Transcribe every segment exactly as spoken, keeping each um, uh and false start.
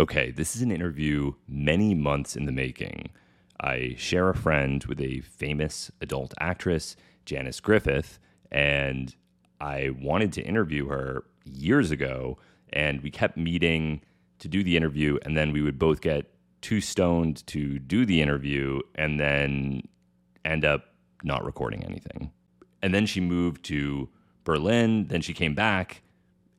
okay, this is an interview many months in the making. I share a friend with a famous adult actress, Janice Griffith, and I wanted to interview her years ago, and we kept meeting to do the interview, and then we would both get too stoned to do the interview and then end up not recording anything. And then she moved to Berlin, then she came back,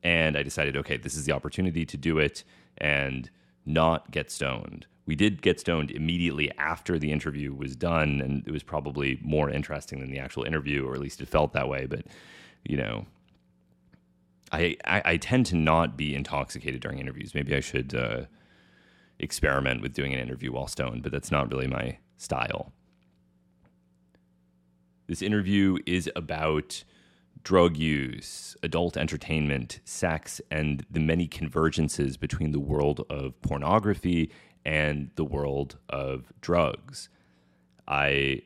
and I decided, okay, this is the opportunity to do it and not get stoned. We did get stoned immediately after the interview was done, and it was probably more interesting than the actual interview, or at least it felt that way. But, you know, I I, I tend to not be intoxicated during interviews. Maybe I should uh, experiment with doing an interview while stoned, but that's not really my style. This interview is about drug use, adult entertainment, sex, and the many convergences between the world of pornography and the world of drugs. I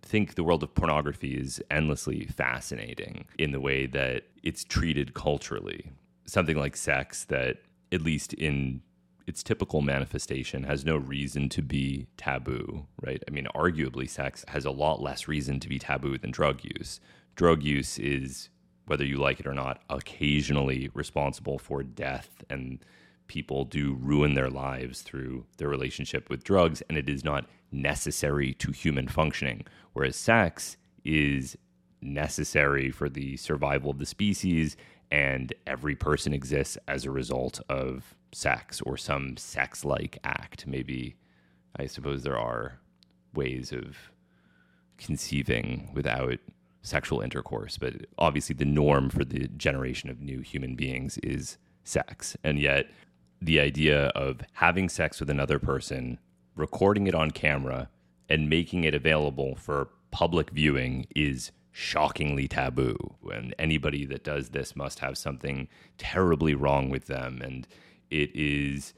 think the world of pornography is endlessly fascinating in the way that it's treated culturally. Something like sex that, at least in its typical manifestation, has no reason to be taboo, right? I mean, arguably, sex has a lot less reason to be taboo than drug use. Drug use is, whether you like it or not, occasionally responsible for death, and people do ruin their lives through their relationship with drugs, and it is not necessary to human functioning, whereas sex is necessary for the survival of the species, and every person exists as a result of sex or some sex-like act. Maybe, I suppose there are ways of conceiving without sexual intercourse, but obviously the norm for the generation of new human beings is sex, and yet the idea of having sex with another person, recording it on camera, and making it available for public viewing is shockingly taboo. And anybody that does this must have something terribly wrong with them. And it is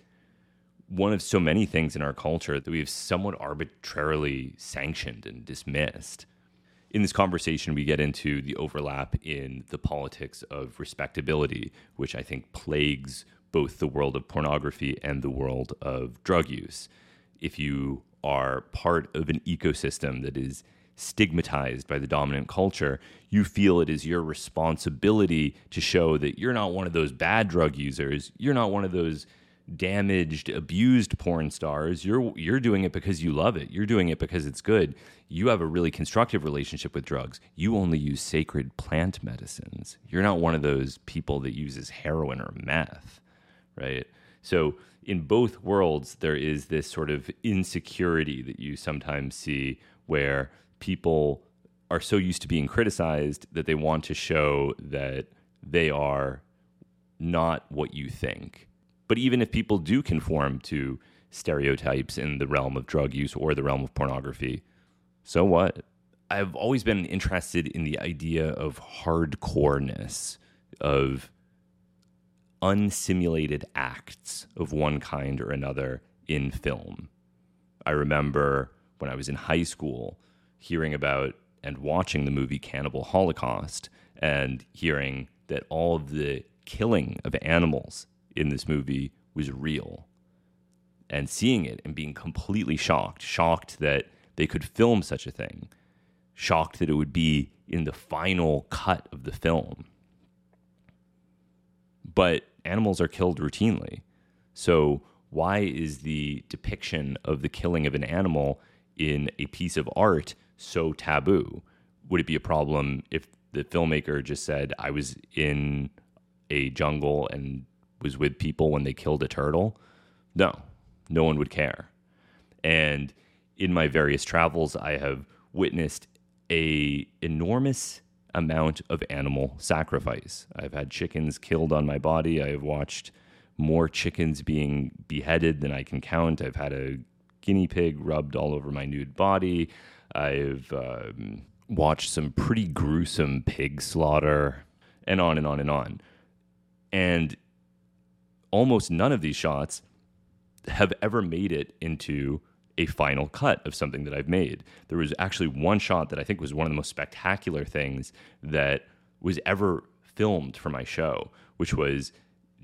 one of so many things in our culture that we have somewhat arbitrarily sanctioned and dismissed. In this conversation, we get into the overlap in the politics of respectability, which I think plagues both the world of pornography and the world of drug use. If you are part of an ecosystem that is stigmatized by the dominant culture, you feel it is your responsibility to show that you're not one of those bad drug users, you're not one of those damaged, abused porn stars. You're you're doing it because you love it. You're doing it because it's good. You have a really constructive relationship with drugs. You only use sacred plant medicines. You're not one of those people that uses heroin or meth, right? So in both worlds, there is this sort of insecurity that you sometimes see where people are so used to being criticized that they want to show that they are not what you think. But even if people do conform to stereotypes in the realm of drug use or the realm of pornography, so what? I've always been interested in the idea of hardcoreness, of unsimulated acts of one kind or another in film. I remember when I was in high school hearing about and watching the movie Cannibal Holocaust and hearing that all of the killing of animals in this movie was real, and seeing it and being completely shocked, shocked that they could film such a thing, shocked that it would be in the final cut of the film. But animals are killed routinely. So why is the depiction of the killing of an animal in a piece of art so taboo? Would it be a problem if the filmmaker just said, I was in a jungle and was with people when they killed a turtle? No, no one would care. And in my various travels, I have witnessed a enormous amount of animal sacrifice. I've had chickens killed on my body. I have watched more chickens being beheaded than I can count. I've had a guinea pig rubbed all over my nude body. I've um, watched some pretty gruesome pig slaughter, and on and on and on. And almost none of these shots have ever made it into a final cut of something that I've made. There was actually one shot that I think was one of the most spectacular things that was ever filmed for my show, which was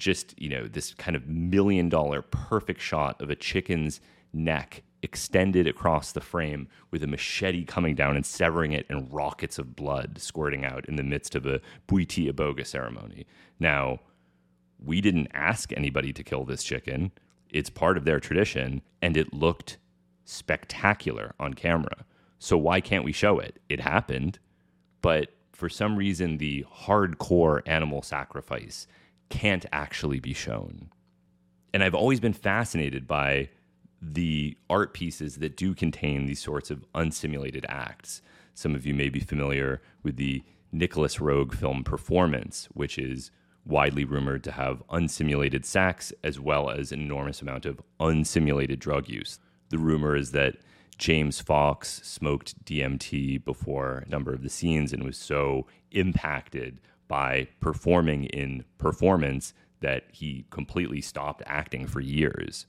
just, you know, this kind of million dollar perfect shot of a chicken's neck extended across the frame with a machete coming down and severing it and rockets of blood squirting out in the midst of a Bwiti Iboga ceremony. Now, we didn't ask anybody to kill this chicken. It's part of their tradition, and it looked spectacular on camera. So why can't we show it? It happened, but for some reason, the hardcore animal sacrifice can't actually be shown. And I've always been fascinated by the art pieces that do contain these sorts of unsimulated acts. Some of you may be familiar with the Nicolas Roeg film Performance, which is widely rumored to have unsimulated sex as well as an enormous amount of unsimulated drug use. The rumor is that James Fox smoked D M T before a number of the scenes and was so impacted by performing in Performance that he completely stopped acting for years.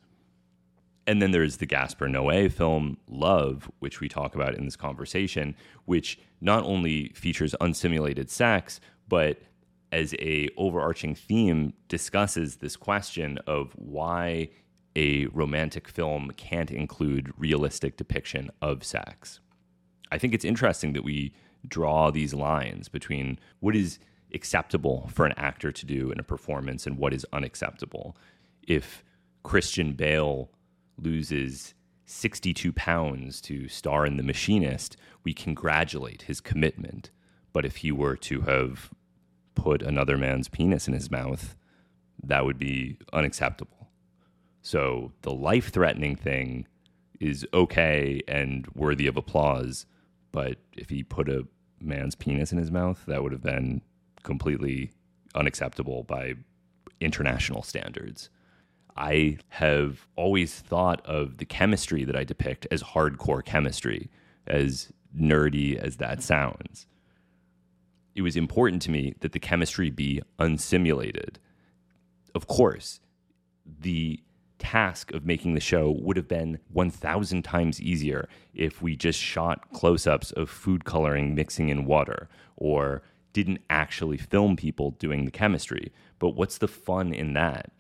And then there's the Gaspar Noé film Love, which we talk about in this conversation, which not only features unsimulated sex, but as a overarching theme discusses this question of why a romantic film can't include realistic depiction of sex. I think it's interesting that we draw these lines between what is acceptable for an actor to do in a performance and what is unacceptable. If Christian Bale loses sixty-two pounds to star in The Machinist, we congratulate his commitment. But if he were to have put another man's penis in his mouth, that would be unacceptable. So the life-threatening thing is okay and worthy of applause, but if he put a man's penis in his mouth, that would have been completely unacceptable by international standards. I have always thought of the chemistry that I depict as hardcore chemistry, as nerdy as that sounds. It was important to me that the chemistry be unsimulated. Of course, the task of making the show would have been one thousand times easier if we just shot close-ups of food coloring mixing in water or didn't actually film people doing the chemistry. But what's the fun in that?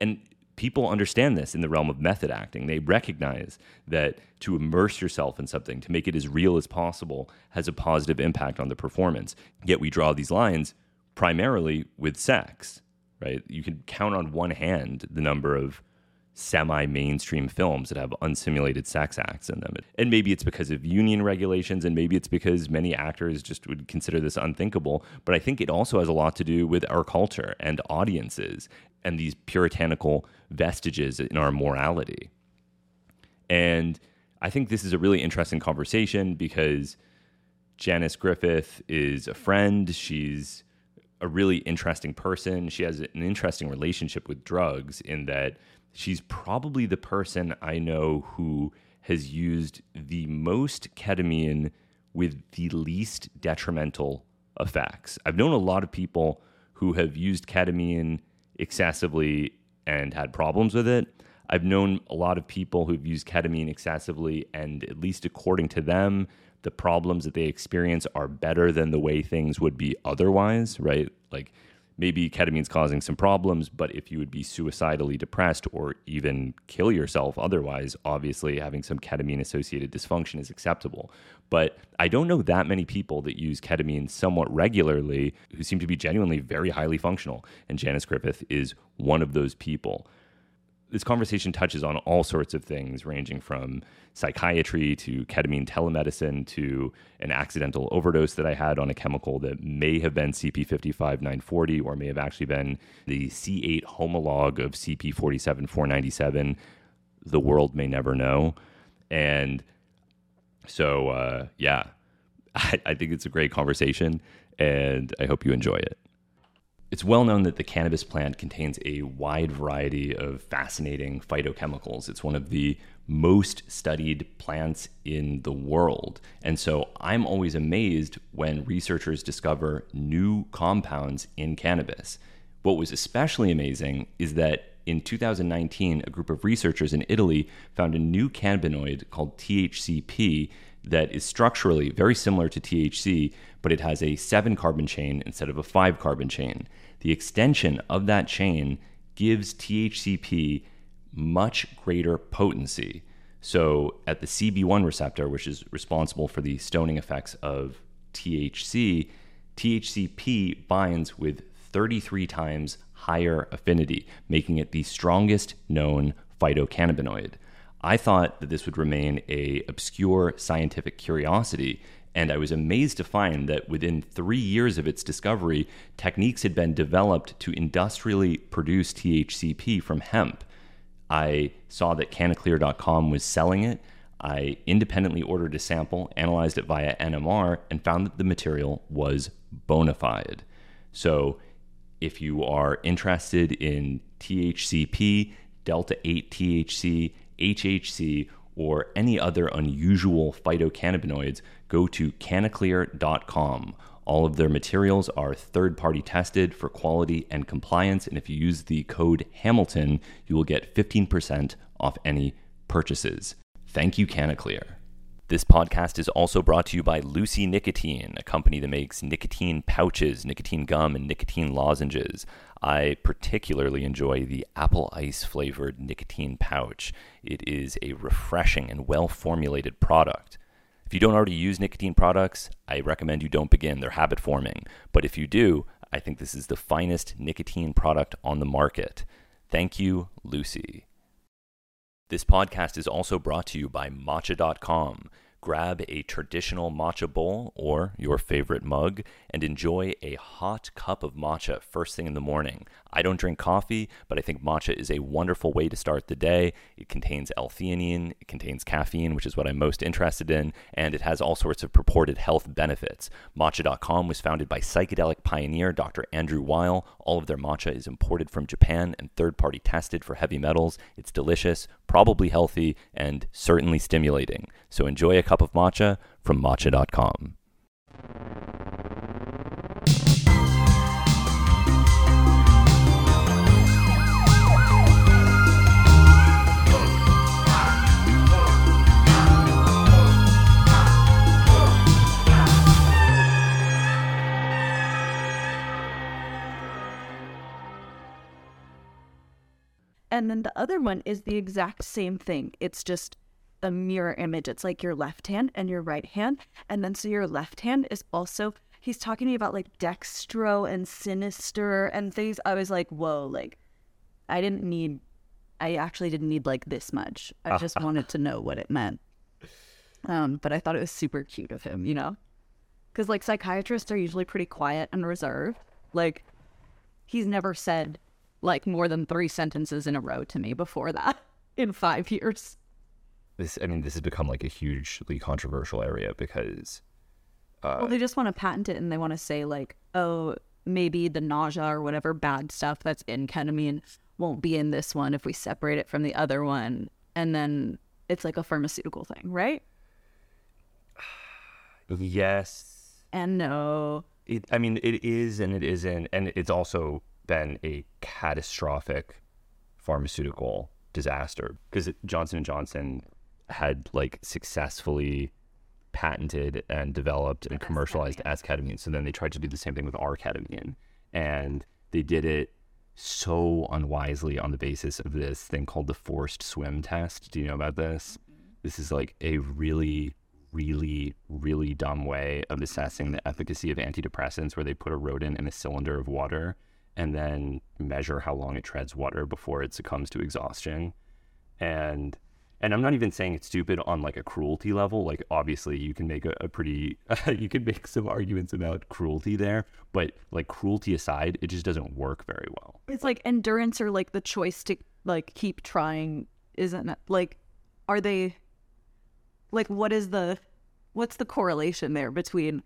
And people understand this in the realm of method acting. They recognize that to immerse yourself in something, to make it as real as possible, has a positive impact on the performance. Yet we draw these lines primarily with sex, right? You can count on one hand the number of semi-mainstream films that have unsimulated sex acts in them. And maybe it's because of union regulations, and maybe it's because many actors just would consider this unthinkable. But I think it also has a lot to do with our culture and audiences and these puritanical vestiges in our morality. And I think this is a really interesting conversation because Janice Griffith is a friend. She's a really interesting person. She has an interesting relationship with drugs in that she's probably the person I know who has used the most ketamine with the least detrimental effects. I've known a lot of people who have used ketamine excessively and had problems with it. I've known a lot of people who've used ketamine excessively, and at least according to them, the problems that they experience are better than the way things would be otherwise, right? Like maybe ketamine's causing some problems, but if you would be suicidally depressed or even kill yourself otherwise, obviously having some ketamine-associated dysfunction is acceptable. But I don't know that many people that use ketamine somewhat regularly who seem to be genuinely very highly functional, and Janice Griffith is one of those people. This conversation touches on all sorts of things, ranging from psychiatry to ketamine telemedicine to an accidental overdose that I had on a chemical that may have been C P five five nine four zero or may have actually been the C eight homologue of C P four seven four nine seven. The world may never know. And so, uh, yeah, I, I think it's a great conversation, and I hope you enjoy it. It's well known that the cannabis plant contains a wide variety of fascinating phytochemicals. It's one of the most studied plants in the world. And so I'm always amazed when researchers discover new compounds in cannabis. What was especially amazing is that in two thousand nineteen, a group of researchers in Italy found a new cannabinoid called T H C P that is structurally very similar to T H C, but it has a seven carbon chain instead of a five carbon chain. The extension of that chain gives T H C P much greater potency. So at the C B one receptor, which is responsible for the stoning effects of T H C, T H C P binds with thirty-three times higher affinity, making it the strongest known phytocannabinoid. I thought that this would remain an obscure scientific curiosity, and I was amazed to find that within three years of its discovery, techniques had been developed to industrially produce T H C P from hemp. I saw that Cannaclear dot com was selling it. I independently ordered a sample, analyzed it via N M R, and found that the material was bona fide. So if you are interested in T H C P, Delta eight T H C, H H C, or any other unusual phytocannabinoids, go to Cannaclear dot com. All of their materials are third-party tested for quality and compliance, and if you use the code Hamilton, you will get fifteen percent off any purchases. Thank you, Cannaclear. This podcast is also brought to you by Lucy Nicotine, a company that makes nicotine pouches, nicotine gum, and nicotine lozenges. I particularly enjoy the apple ice flavored nicotine pouch. It is a refreshing and well-formulated product. If you don't already use nicotine products, I recommend you don't begin. They're habit forming. But if you do, I think this is the finest nicotine product on the market. Thank you, Lucy. This podcast is also brought to you by Matcha dot com. Grab a traditional matcha bowl or your favorite mug and enjoy a hot cup of matcha first thing in the morning. I don't drink coffee, but I think matcha is a wonderful way to start the day. It contains L-theanine, it contains caffeine, which is what I'm most interested in, and it has all sorts of purported health benefits. Matcha dot com was founded by psychedelic pioneer Doctor Andrew Weil. All of their matcha is imported from Japan and third-party tested for heavy metals. It's delicious, probably healthy, and certainly stimulating. So enjoy a cup of matcha from Matcha dot com. And then the other one is the exact same thing. It's just a mirror image. It's like your left hand and your right hand. And then so your left hand is also, he's talking to me about like dextro and sinister and things. I was like, whoa, like I didn't need, I actually didn't need like this much. I just wanted to know what it meant. Um, but I thought it was super cute of him, you know? Because like psychiatrists are usually pretty quiet and reserved. Like he's never said like more than three sentences in a row to me before that in five years. This, I mean, this has become like a hugely controversial area because... Uh, well, they just want to patent it and they want to say like, oh, maybe the nausea or whatever bad stuff that's in ketamine won't be in this one if we separate it from the other one. And then it's like a pharmaceutical thing, right? Yes. And no. It, I mean, it is and it isn't. And it's also been a catastrophic pharmaceutical disaster because Johnson and Johnson... had like successfully patented and developed and commercialized S-ketamine. So then they tried to do the same thing with R ketamine. And they did it so unwisely on the basis of this thing called the forced swim test. Do you know about this? This is like a really, really, really dumb way of assessing the efficacy of antidepressants where they put a rodent in a cylinder of water and then measure how long it treads water before it succumbs to exhaustion. And And I'm not even saying it's stupid on like a cruelty level. Like obviously you can make a, a pretty, uh, you can make some arguments about cruelty there, but like cruelty aside, it just doesn't work very well. It's like endurance or like the choice to like keep trying isn't that, like, are they, like what is the, what's the correlation there between?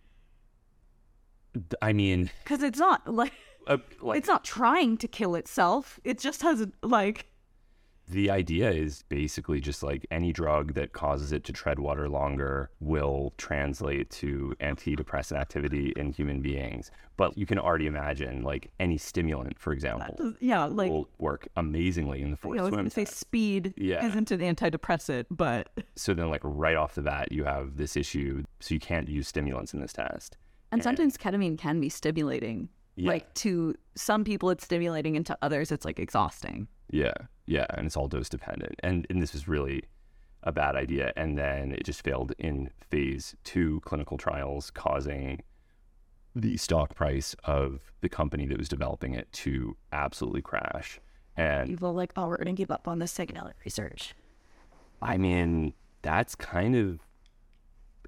I mean. Because it's not like, uh, like, it's not trying to kill itself. It just has like. The idea is basically just like any drug that causes it to tread water longer will translate to antidepressant activity in human beings. But you can already imagine like any stimulant, for example, does, yeah, like, will work amazingly in the forced swim test. I was going to say speed yeah. isn't an antidepressant, but... So then like right off the bat, you have this issue. So you can't use stimulants in this test. And, and sometimes ketamine can be stimulating. Yeah. Like, to some people it's stimulating, and to others it's like exhausting. Yeah, yeah, and it's all dose dependent. And and this is really a bad idea. And then it just failed in phase two clinical trials, causing the stock price of the company that was developing it to absolutely crash. And people like, oh, we're going to give up on this psychedelic research. I mean, that's kind of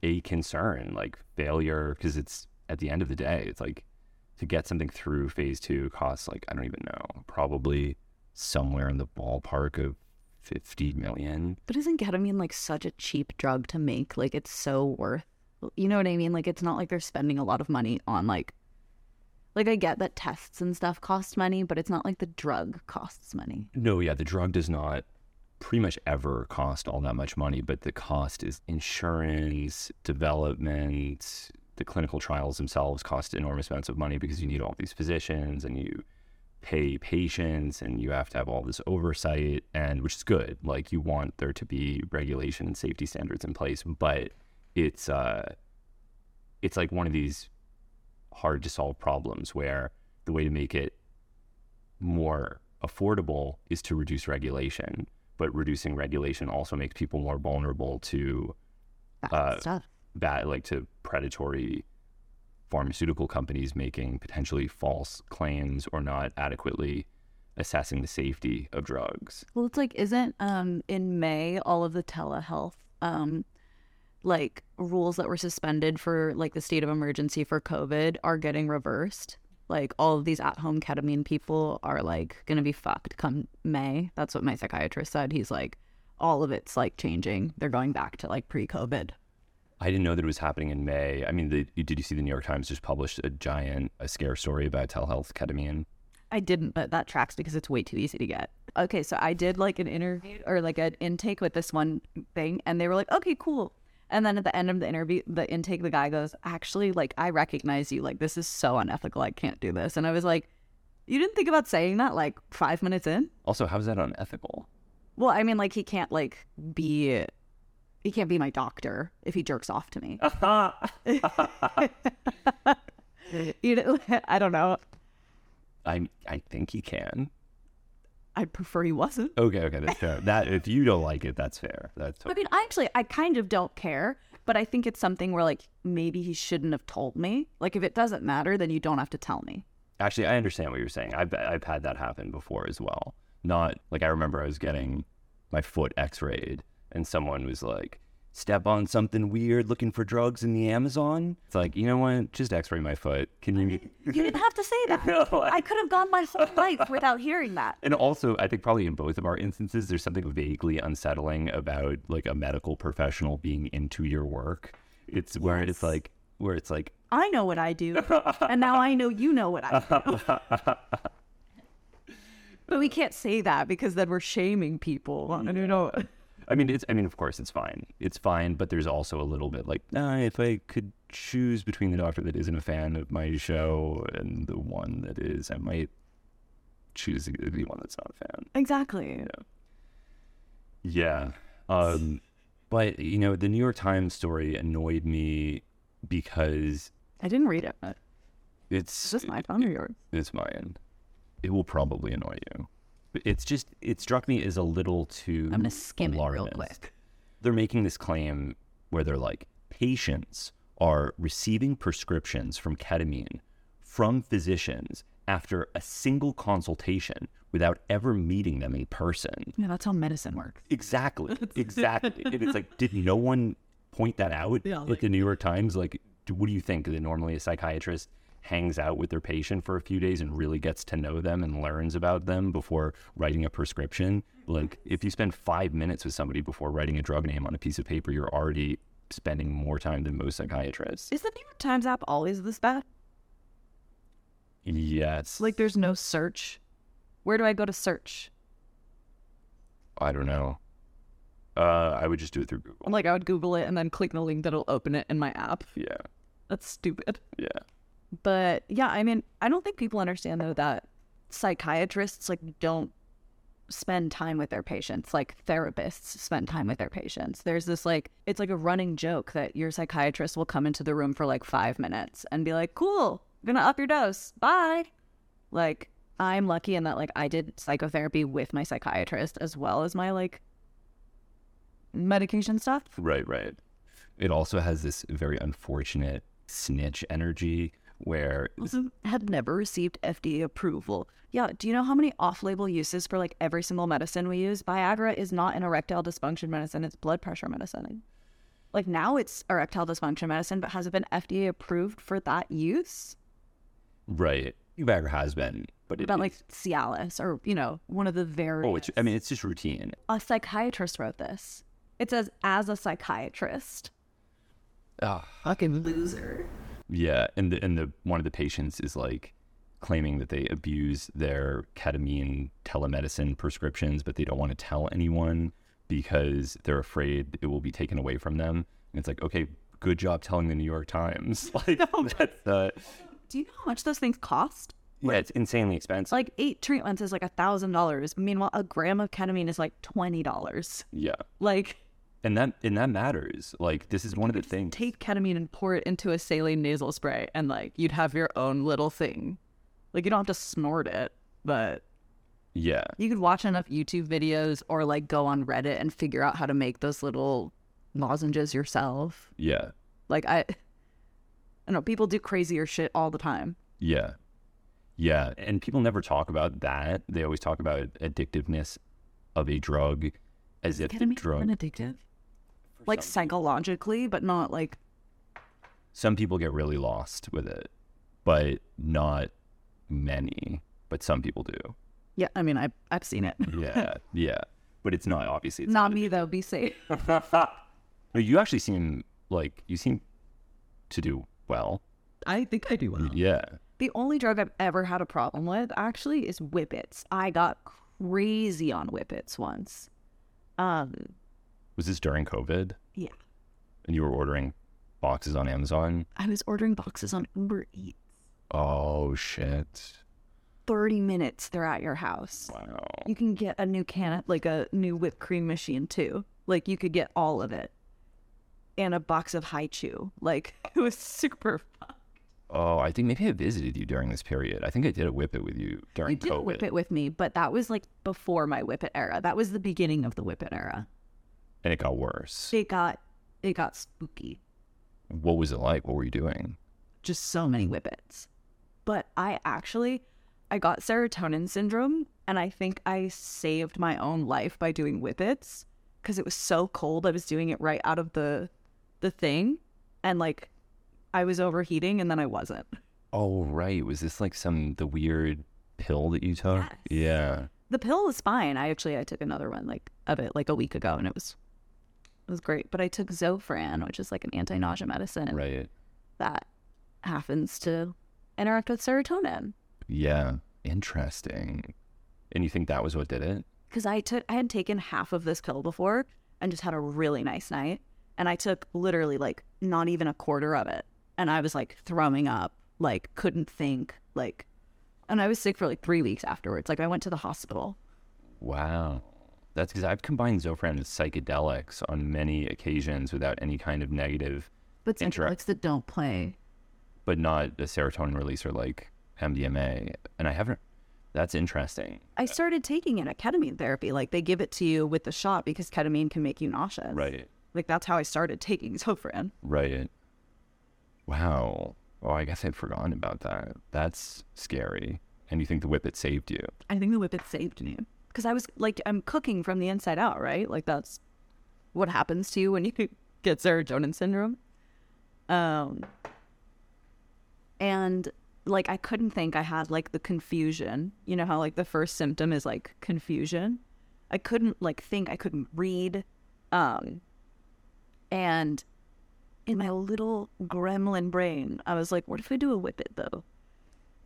a concern, like failure, because it's at the end of the day, it's like to get something through phase two costs like, I don't even know, probably somewhere in the ballpark of fifty million. But isn't ketamine like such a cheap drug to make? Like, it's so worth, you know what I mean? Like, it's not like they're spending a lot of money on like, like I get that tests and stuff cost money, but it's not like the drug costs money. No, yeah, the drug does not pretty much ever cost all that much money, but the cost is insurance, development, the clinical trials themselves cost enormous amounts of money because you need all these physicians and you pay patients and you have to have all this oversight, and which is good. Like, you want there to be regulation and safety standards in place, but it's uh it's like one of these hard to solve problems where the way to make it more affordable is to reduce regulation, but reducing regulation also makes people more vulnerable to uh, stuff. Bad, like to predatory pharmaceutical companies making potentially false claims or not adequately assessing the safety of drugs. Well, it's like, isn't um, in May all of the telehealth um, like rules that were suspended for like the state of emergency for COVID are getting reversed? Like, all of these at-home ketamine people are like going to be fucked come May. That's what my psychiatrist said. He's like, all of it's like changing. They're going back to like pre-COVID. I didn't know that it was happening in May. I mean, the, did you see the New York Times just published a giant, a scare story about telehealth ketamine? I didn't, but that tracks because it's way too easy to get. Okay, so I did like an interview or like an intake with this one thing, and they were like, okay, cool. And then at the end of the interview, the intake, the guy goes, actually, like, I recognize you. Like, this is so unethical. I can't do this. And I was like, you didn't think about saying that like five minutes in? Also, how is that unethical? Well, I mean, like, he can't like be... He can't be my doctor if he jerks off to me. You know, I don't know. I I think he can. I'd prefer he wasn't. Okay, okay, that's fair. That if you don't like it, that's fair. That's. Totally. I mean, I actually, I kind of don't care, but I think it's something where like maybe he shouldn't have told me. Like, if it doesn't matter, then you don't have to tell me. Actually, I understand what you're saying. I've I've had that happen before as well. Not like I remember I was getting my foot X-rayed. And someone was like, step on something weird looking for drugs in the Amazon. It's like, you know what? Just X-ray my foot. Can you? You didn't have to say that. No, I... I could have gone my whole life without hearing that. And also, I think probably in both of our instances, there's something vaguely unsettling about like a medical professional being into your work. It's where yes. it's like, where it's like, I know what I do. And now I know you know what I do. But we can't say that because then we're shaming people. Yeah. And you know. I mean, it's. I mean, of course, it's fine. It's fine, but there's also a little bit like, nah, if I could choose between the doctor that isn't a fan of my show and the one that is, I might choose the one that's not a fan. Exactly. You know? Yeah. Um, but, you know, the New York Times story annoyed me because... I didn't read it. But it's... Is this my phone or yours? It's mine. It will probably annoy you. It's just, it struck me as a little too... I'm going to skim alarmist. It real quick. They're making this claim where they're like, patients are receiving prescriptions from ketamine from physicians after a single consultation without ever meeting them in person. Yeah, that's how medicine works. Exactly. Exactly. And it's like, did no one point that out yeah, like, at the New York Times? Like, what do you think? That normally a psychiatrist hangs out with their patient for a few days and really gets to know them and learns about them before writing a prescription. Like, if you spend five minutes with somebody before writing a drug name on a piece of paper, you're already spending more time than most psychiatrists. Is the New York Times app always this bad? Yes. Like, there's no search. Where do I go to search? I don't know. Uh, I would just do it through Google. Like, I would Google it and then click the link that'll open it in my app. Yeah. That's stupid. Yeah. But yeah, I mean, I don't think people understand though that psychiatrists like don't spend time with their patients. Like, therapists spend time with their patients. There's this like, it's like a running joke that your psychiatrist will come into the room for like five minutes and be like, cool, gonna up your dose. Bye. Like, I'm lucky in that, like, I did psychotherapy with my psychiatrist as well as my, like, medication stuff. Right, right. It also has this very unfortunate snitch energy where... Also had never received F D A approval. Yeah, do you know how many off-label uses for, like, every single medicine we use? Viagra is not an erectile dysfunction medicine. It's blood pressure medicine. Like, now it's erectile dysfunction medicine, but has it been F D A approved for that use? Right. Viagra has been, but it about is. Like Cialis or, you know, one of the very... Oh, it's, I mean, it's just routine. A psychiatrist wrote this. It says, as a psychiatrist. Oh, fucking loser. Yeah, and the, and the one of the patients is, like, claiming that they abuse their ketamine telemedicine prescriptions, but they don't want to tell anyone because they're afraid it will be taken away from them. And it's like, okay, good job telling the New York Times. Like, no, that's... Uh, do you know how much those things cost? Yeah, it's insanely expensive. Like, eight treatments is like a thousand dollars. Meanwhile, a gram of ketamine is like twenty dollars. Yeah. Like... And that and that matters. Like, this is one of the things. Take ketamine and pour it into a saline nasal spray and, like, you'd have your own little thing. Like, you don't have to snort it, but... Yeah. You could watch enough YouTube videos or, like, go on Reddit and figure out how to make those little lozenges yourself. Yeah. Like, I... I know people do crazier shit all the time. Yeah. Yeah. And people never talk about that. They always talk about addictiveness of a drug as if the drug... Is ketamine addictive? Like, psychologically, but not like... Some people get really lost with it, but not many. But some people do. Yeah. I mean, I, I've seen it. Yeah. Yeah. But it's not, obviously. It's not, not me, though. Be safe. You actually seem like... You seem to do... well. I think I do well. Yeah. The only drug I've ever had a problem with, actually, is Whippets. I got crazy on Whippets once. Um, was this during COVID? Yeah. And you were ordering boxes on Amazon? I was ordering boxes on Uber Eats. Oh, shit. thirty minutes, they're at your house. Wow. You can get a new can, like a new whipped cream machine, too. Like, you could get all of it. And a box of Hi-Chew. Like, it was super fun. Oh, I think maybe I visited you during this period. I think I did a Whip It with you during COVID. You did a Whip It with me, but that was, like, before my Whip It era. That was the beginning of the Whip It era. And it got worse. It got, it got spooky. What was it like? What were you doing? Just so many Whippets. But I actually, I got serotonin syndrome, and I think I saved my own life by doing Whippets because it was so cold. I was doing it right out of the... the thing, and, like, I was overheating, and then I wasn't. Oh, right. Was this, like, some the weird pill that you took? Yes. Yeah. The pill was fine. I actually I took another one, like, of it, like, a week ago, and it was it was great. But I took Zofran, which is, like, an anti-nausea medicine. Right. That happens to interact with serotonin. Yeah. Interesting. And you think that was what did it? Because I took I had taken half of this pill before and just had a really nice night. And I took literally, like, not even a quarter of it. And I was, like, throwing up, like, couldn't think, like, and I was sick for, like, three weeks afterwards. Like, I went to the hospital. Wow. That's because I've combined Zofran with psychedelics on many occasions without any kind of negative But psychedelics inter- that don't play. But not a serotonin release or, like, M D M A. And I haven't, that's interesting. I started taking it at ketamine therapy. Like, they give it to you with the shot because ketamine can make you nauseous. Right. Like, that's how I started taking Zofran. Right. Wow. Oh, I guess I'd forgotten about that. That's scary. And you think the Whippet saved you? I think the Whippet saved me. Because I was, like, I'm cooking from the inside out, right? Like, that's what happens to you when you get serotonin syndrome. Um. And, like, I couldn't think. I had, like, the confusion. You know how, like, the first symptom is, like, confusion? I couldn't, like, think. I couldn't read. Um... And in my little gremlin brain, I was like, what if I do a Whippet, though?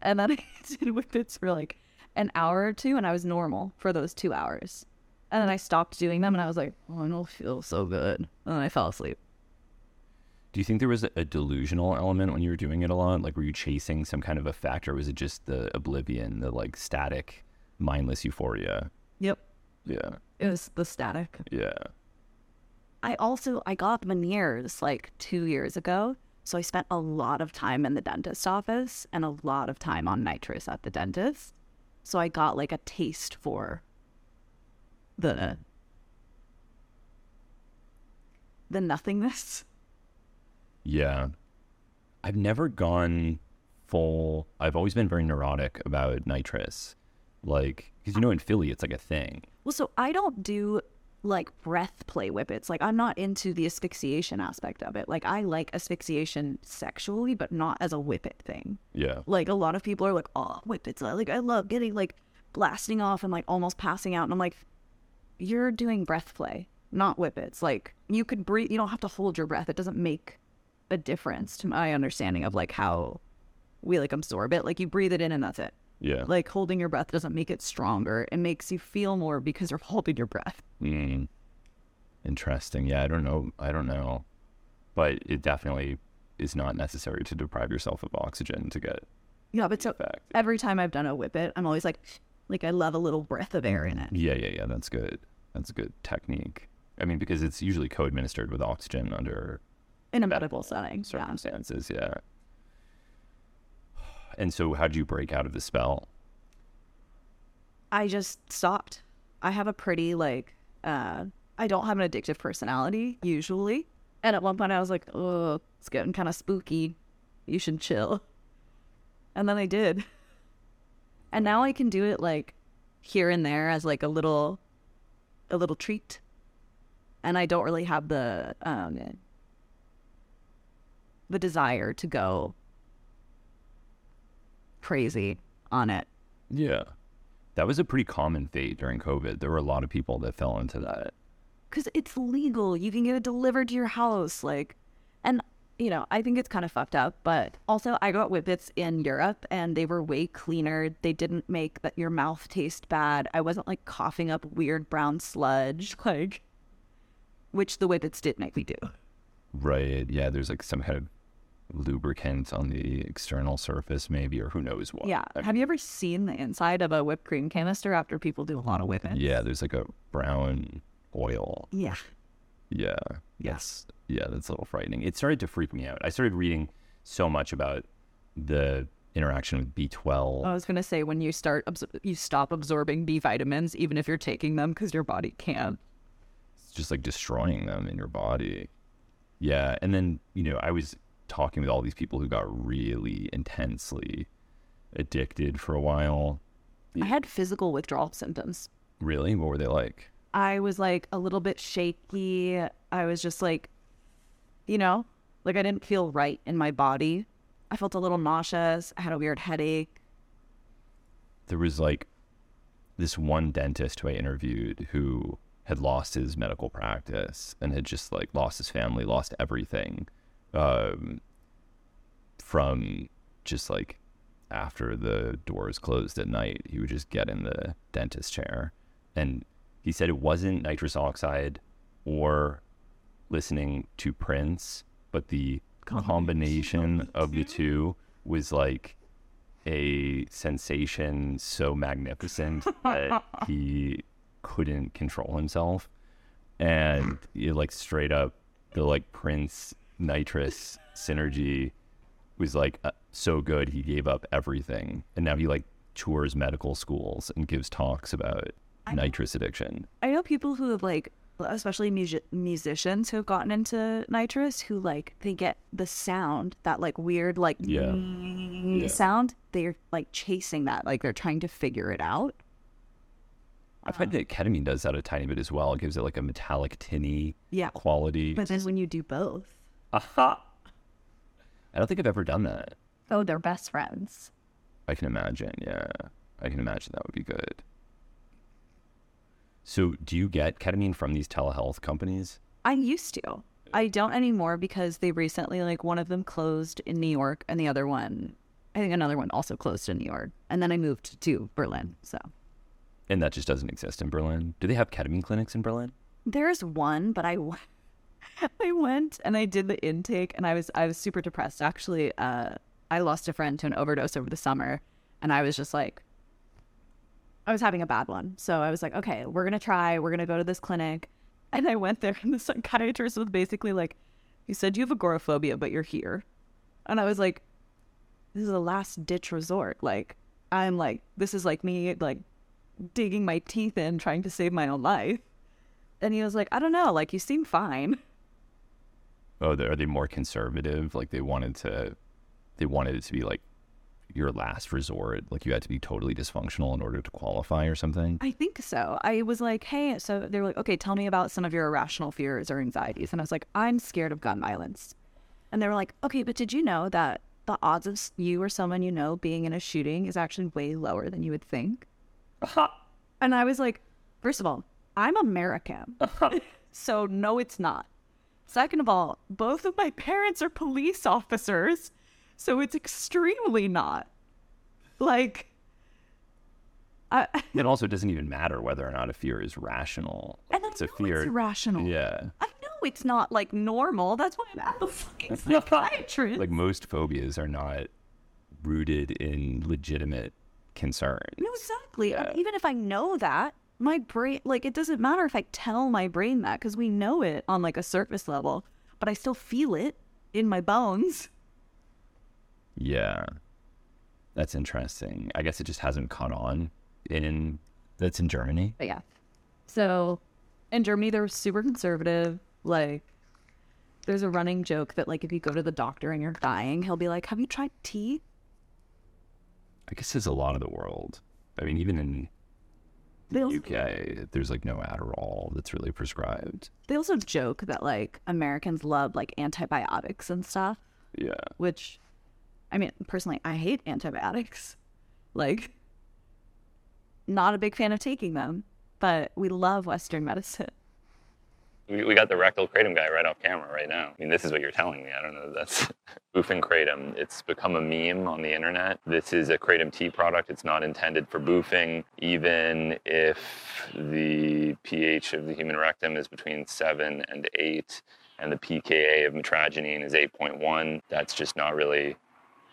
And then I did Whippets for, like, an hour or two, and I was normal for those two hours. And then I stopped doing them, and I was like, oh, I don't feel so good. And then I fell asleep. Do you think there was a delusional element when you were doing it a lot? Like, were you chasing some kind of effect, or was it just the oblivion, the, like, static, mindless euphoria? Yep. Yeah. It was the static. Yeah. I also, I got Meniere's like two years ago, So I spent a lot of time in the dentist's office and a lot of time on nitrous at the dentist. So I got like a taste for the the nothingness. Yeah. I've never gone full. I've always been very neurotic about nitrous. Like, because, you know, in Philly, it's like a thing. Well, so I don't do like breath play whippets. Like, I'm not into the asphyxiation aspect of it. Like, I like asphyxiation sexually, but not as a whippet thing. Yeah. Like, a lot of people are like, oh, whippets. Like, I love getting like blasting off and like almost passing out. And I'm like, you're doing breath play, not whippets. Like, you could breathe. You don't have to hold your breath. It doesn't make a difference to my understanding of like how we like absorb it. Like, you breathe it in and that's it. Yeah. Like, holding your breath doesn't make it stronger. It makes you feel more because you're holding your breath. Mm. Interesting. Yeah, I don't know. I don't know. But it definitely is not necessary to deprive yourself of oxygen to get. Yeah, but so effect. Every time I've done a whippet, I'm always like, like I love a little breath of air in it. Yeah, yeah, yeah. That's good. That's a good technique. I mean, because it's usually co-administered with oxygen under in a medical setting circumstances. Yeah. yeah. And so how do you break out of the spell? I just stopped. I have a pretty, like, uh, I don't have an addictive personality, usually. And at one point I was like, oh, it's getting kind of spooky. You should chill. And then I did. And now I can do it, like, here and there as, like, a little, a little treat. And I don't really have the, um, the desire to go crazy on it. Yeah. That was a pretty common fate during COVID. There were a lot of people that fell into that. Because it's legal. You can get it delivered to your house. Like, and, you know, I think it's kind of fucked up. But also, I got whippets in Europe and they were way cleaner. They didn't make that your mouth taste bad. I wasn't like coughing up weird brown sludge, like, which the whippets did make me do. Right. Yeah. There's like some kind of lubricant on the external surface, maybe, or who knows what. Yeah. I mean, have you ever seen the inside of a whipped cream canister after people do a lot of whippets? Yeah, there's like a brown oil. Yeah. Yeah. Yes. Yeah, that's a little frightening. It started to freak me out. I started reading so much about the interaction with B twelve. I was going to say, when you start, absor- you stop absorbing B vitamins, even if you're taking them, because your body can't. It's just like destroying them in your body. Yeah. And then, you know, I was talking with all these people who got really intensely addicted for a while. I had physical withdrawal symptoms. Really? What were they like? I was like a little bit shaky. I was just like, you know, like I didn't feel right in my body. I felt a little nauseous. I had a weird headache. There was like this one dentist who I interviewed who had lost his medical practice and had just like lost his family, lost everything. Um, from just like after the doors closed at night, he would just get in the dentist chair. And he said it wasn't nitrous oxide or listening to Prince, but the combination of the two was like a sensation so magnificent that he couldn't control himself. And it, like, straight up, the like Prince nitrous synergy was like uh, so good he gave up everything, and now he like tours medical schools and gives talks about I nitrous know, addiction. I know people who have like, especially music- musicians who have gotten into nitrous, who like they get the sound, that like weird like yeah. yeah. sound, they're like chasing that, like they're trying to figure it out. I've heard that ketamine does that a tiny bit as well. It gives it like a metallic tinny yeah. quality. But then when you do both. Aha! I don't think I've ever done that. Oh, they're best friends. I can imagine, yeah. I can imagine that would be good. So do you get ketamine from these telehealth companies? I used to. I don't anymore because they recently, like, one of them closed in New York and the other one, I think another one also closed in New York. And then I moved to Berlin, so. And that just doesn't exist in Berlin? Do they have ketamine clinics in Berlin? There's one, but I... I went and I did the intake and I was I was super depressed. Actually, uh, I lost a friend to an overdose over the summer and I was just like, I was having a bad one. So I was like, okay, we're going to try. We're going to go to this clinic. And I went there and the psychiatrist was basically like, you said you have agoraphobia, but you're here. And I was like, this is a last ditch resort. Like, I'm like, this is like me, like, digging my teeth in, trying to save my own life. And he was like, I don't know, like, you seem fine. Oh, are they more conservative? Like, they wanted to, they wanted it to be like your last resort, like you had to be totally dysfunctional in order to qualify or something? I think so. I was like, hey, so they were like, okay, tell me about some of your irrational fears or anxieties. And I was like, I'm scared of gun violence. And they were like, okay, but did you know that the odds of you or someone you know being in a shooting is actually way lower than you would think? Uh-huh. And I was like, first of all, I'm American. Uh-huh. So no, it's not. Second of all, both of my parents are police officers. So it's extremely not. Like, I, it also doesn't even matter whether or not a fear is rational. Like, and it's I know a fear. It's rational. Yeah. I know it's not like normal. That's why I'm at the fucking psychiatrist. Like, most phobias are not rooted in legitimate concern. No, exactly. Yeah. And even if I know that, my brain, like, it doesn't matter if I tell my brain that, because we know it on like a surface level, but I still feel it in my bones. Yeah, that's interesting. I guess it just hasn't caught on. In that's in Germany. But yeah, so in Germany they're super conservative. Like, there's a running joke that, like, if you go to the doctor and you're dying, he'll be like, "Have you tried tea?" I guess there's a lot of the world. I mean, even in the U K, there's like no Adderall that's really prescribed. They also joke that, like, Americans love like antibiotics and stuff. Yeah, which. I mean, personally, I hate antibiotics. Like, not a big fan of taking them, but we love Western medicine. We, we got the rectal kratom guy right off camera right now. I mean, this is what you're telling me. I don't know if that's boofing kratom. It's become a meme on the internet. This is a kratom tea product. It's not intended for boofing, even if the pH of the human rectum is between seven and eight, and the pKa of mitragynine is eight point one. That's just not really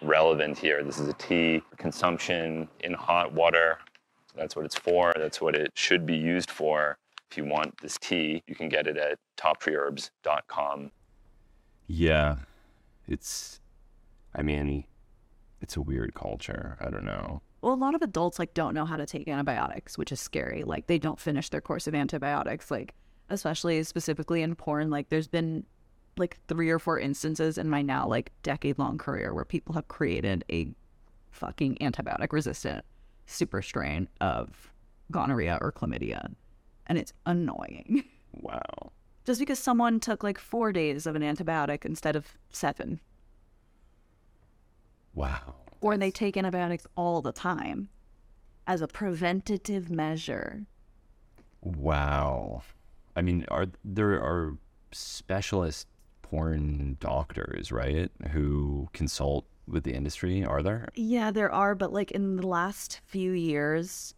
relevant here. This is a tea for consumption in hot water. That's what it's for. That's what it should be used for. If you want this tea, you can get it at top tree herbs dot com. Yeah, it's, I mean, it's a weird culture. I don't know. Well, a lot of adults, like, don't know how to take antibiotics, which is scary. Like, they don't finish their course of antibiotics, like, especially specifically in porn. Like, there's been like three or four instances in my now like decade long career where people have created a fucking antibiotic resistant super strain of gonorrhea or chlamydia. And it's annoying. Wow. Just because someone took like four days of an antibiotic instead of seven. Wow. Or they take antibiotics all the time as a preventative measure. Wow. I mean, are there are specialist porn doctors, right, who consult with the industry? Are there? Yeah, there are, but like in the last few years,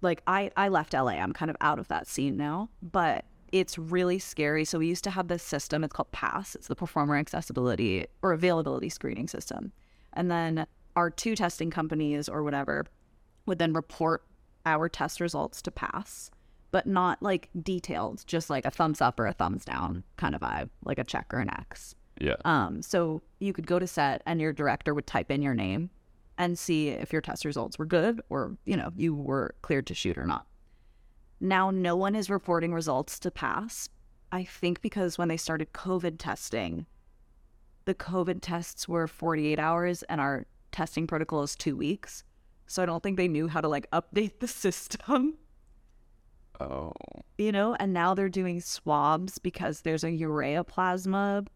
like I, I left L A. I'm kind of out of that scene now, but it's really scary. So we used to have this system. It's called PASS. It's the Performer Accessibility or Availability Screening System. And then our two testing companies or whatever would then report our test results to PASS, but not like detailed, just like a thumbs up or a thumbs down kind of vibe, like a check or an X. Yeah. Um. So you could go to set and your director would type in your name and see if your test results were good or, you know, you were cleared to shoot or not. Now, no one is reporting results to PASS. I think because when they started COVID testing, the COVID tests were forty-eight hours and our testing protocol is two weeks. So I don't think they knew how to like update the system. Oh. You know, and now they're doing swabs because there's a ureaplasma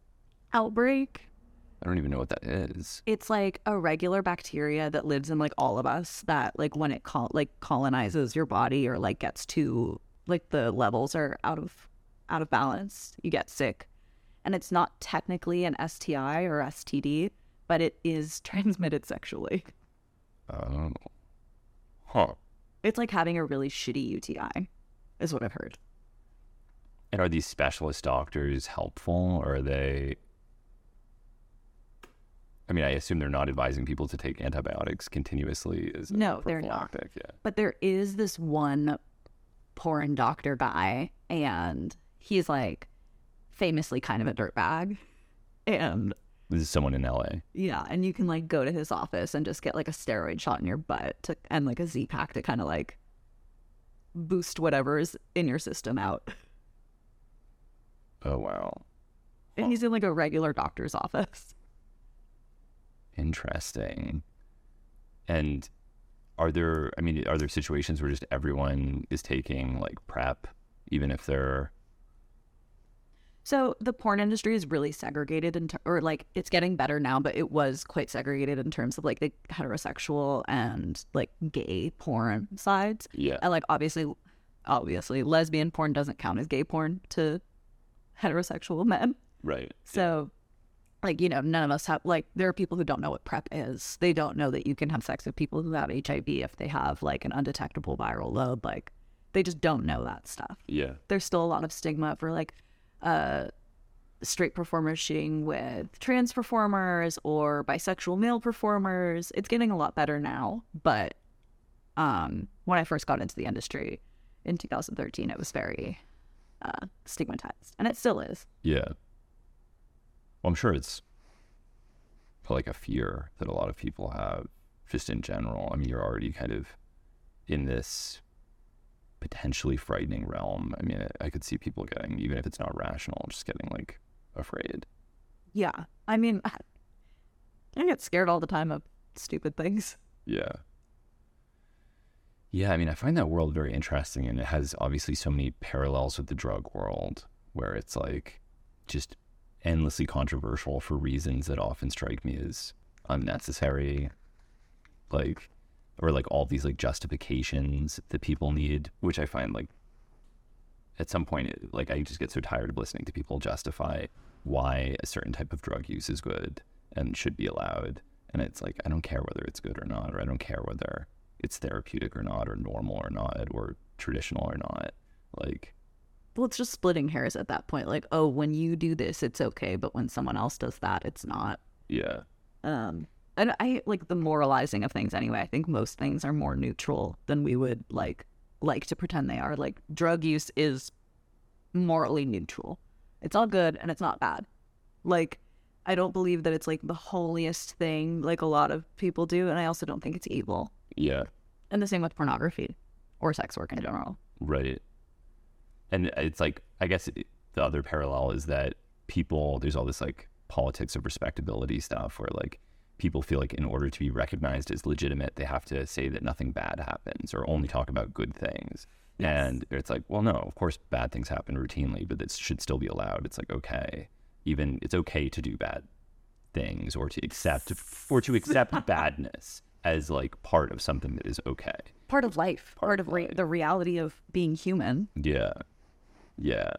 outbreak. I don't even know what that is. It's like a regular bacteria that lives in like all of us that like when it col- like colonizes your body or like gets too, like the levels are out of out of balance, you get sick. And it's not technically an S T I or S T D, but it is transmitted sexually. Oh. Huh. It's like having a really shitty U T I. Is what I've heard. And are these specialist doctors helpful, or are they? I mean, I assume they're not advising people to take antibiotics continuously. As no, they're not. Yeah. But there is this one porn doctor guy, and he's like famously kind of a dirtbag, and This is someone in L A. Yeah, and you can like go to his office and just get like a steroid shot in your butt to, and like a Z-Pack to kind of like boost whatever's in your system out. Oh, wow. And he's in like a regular doctor's office. Interesting. And are there, I mean, are there situations where just everyone is taking like PrEP, even if they're... So the porn industry is really segregated, in ter- or like it's getting better now, but it was quite segregated in terms of like the heterosexual and like gay porn sides. Yeah. And like obviously, obviously lesbian porn doesn't count as gay porn to heterosexual men. Right. So yeah. like, you know, none of us have, like there are people who don't know what PrEP is. They don't know that you can have sex with people who have H I V if they have like an undetectable viral load. Like they just don't know that stuff. Yeah. There's still a lot of stigma for like, Uh, straight performers shooting with trans performers or bisexual male performers. It's getting a lot better now, but um, when I first got into the industry in two thousand thirteen, it was very uh, stigmatized, and it still is. Yeah. Well, I'm sure it's like a fear that a lot of people have just in general. I mean, you're already kind of in this potentially frightening realm. I mean, I could see people getting, even if it's not rational, just getting like afraid. Yeah. I mean, I get scared all the time of stupid things. Yeah. Yeah. I mean, I find that world very interesting, and it has obviously so many parallels with the drug world, where it's like just endlessly controversial for reasons that often strike me as unnecessary. Like, or like all these like justifications that people need, which I find like at some point, it, like I just get so tired of listening to people justify why a certain type of drug use is good and should be allowed. And it's like, I don't care whether it's good or not, or I don't care whether it's therapeutic or not, or normal or not, or traditional or not. Like, well, it's just splitting hairs at that point. Like, oh, when you do this, it's okay, but when someone else does that, it's not. Yeah. Um, And I like the moralizing of things anyway. I think most things are more neutral than we would like like to pretend they are. Like drug use is morally neutral. It's all good and it's not bad. Like I don't believe that it's like the holiest thing like a lot of people do, and I also don't think it's evil. Yeah. And the same with pornography or sex work in general. Right. And it's like, I guess it, the other parallel is that people, there's all this like politics of respectability stuff where like people feel like in order to be recognized as legitimate, they have to say that nothing bad happens or only talk about good things. Yes. And it's like, well, no, of course bad things happen routinely, but it should still be allowed. It's like, okay, even it's okay to do bad things or to accept or to accept badness as like part of something that is okay. Part of life, part, part of life. Re- the reality of being human. Yeah. Yeah.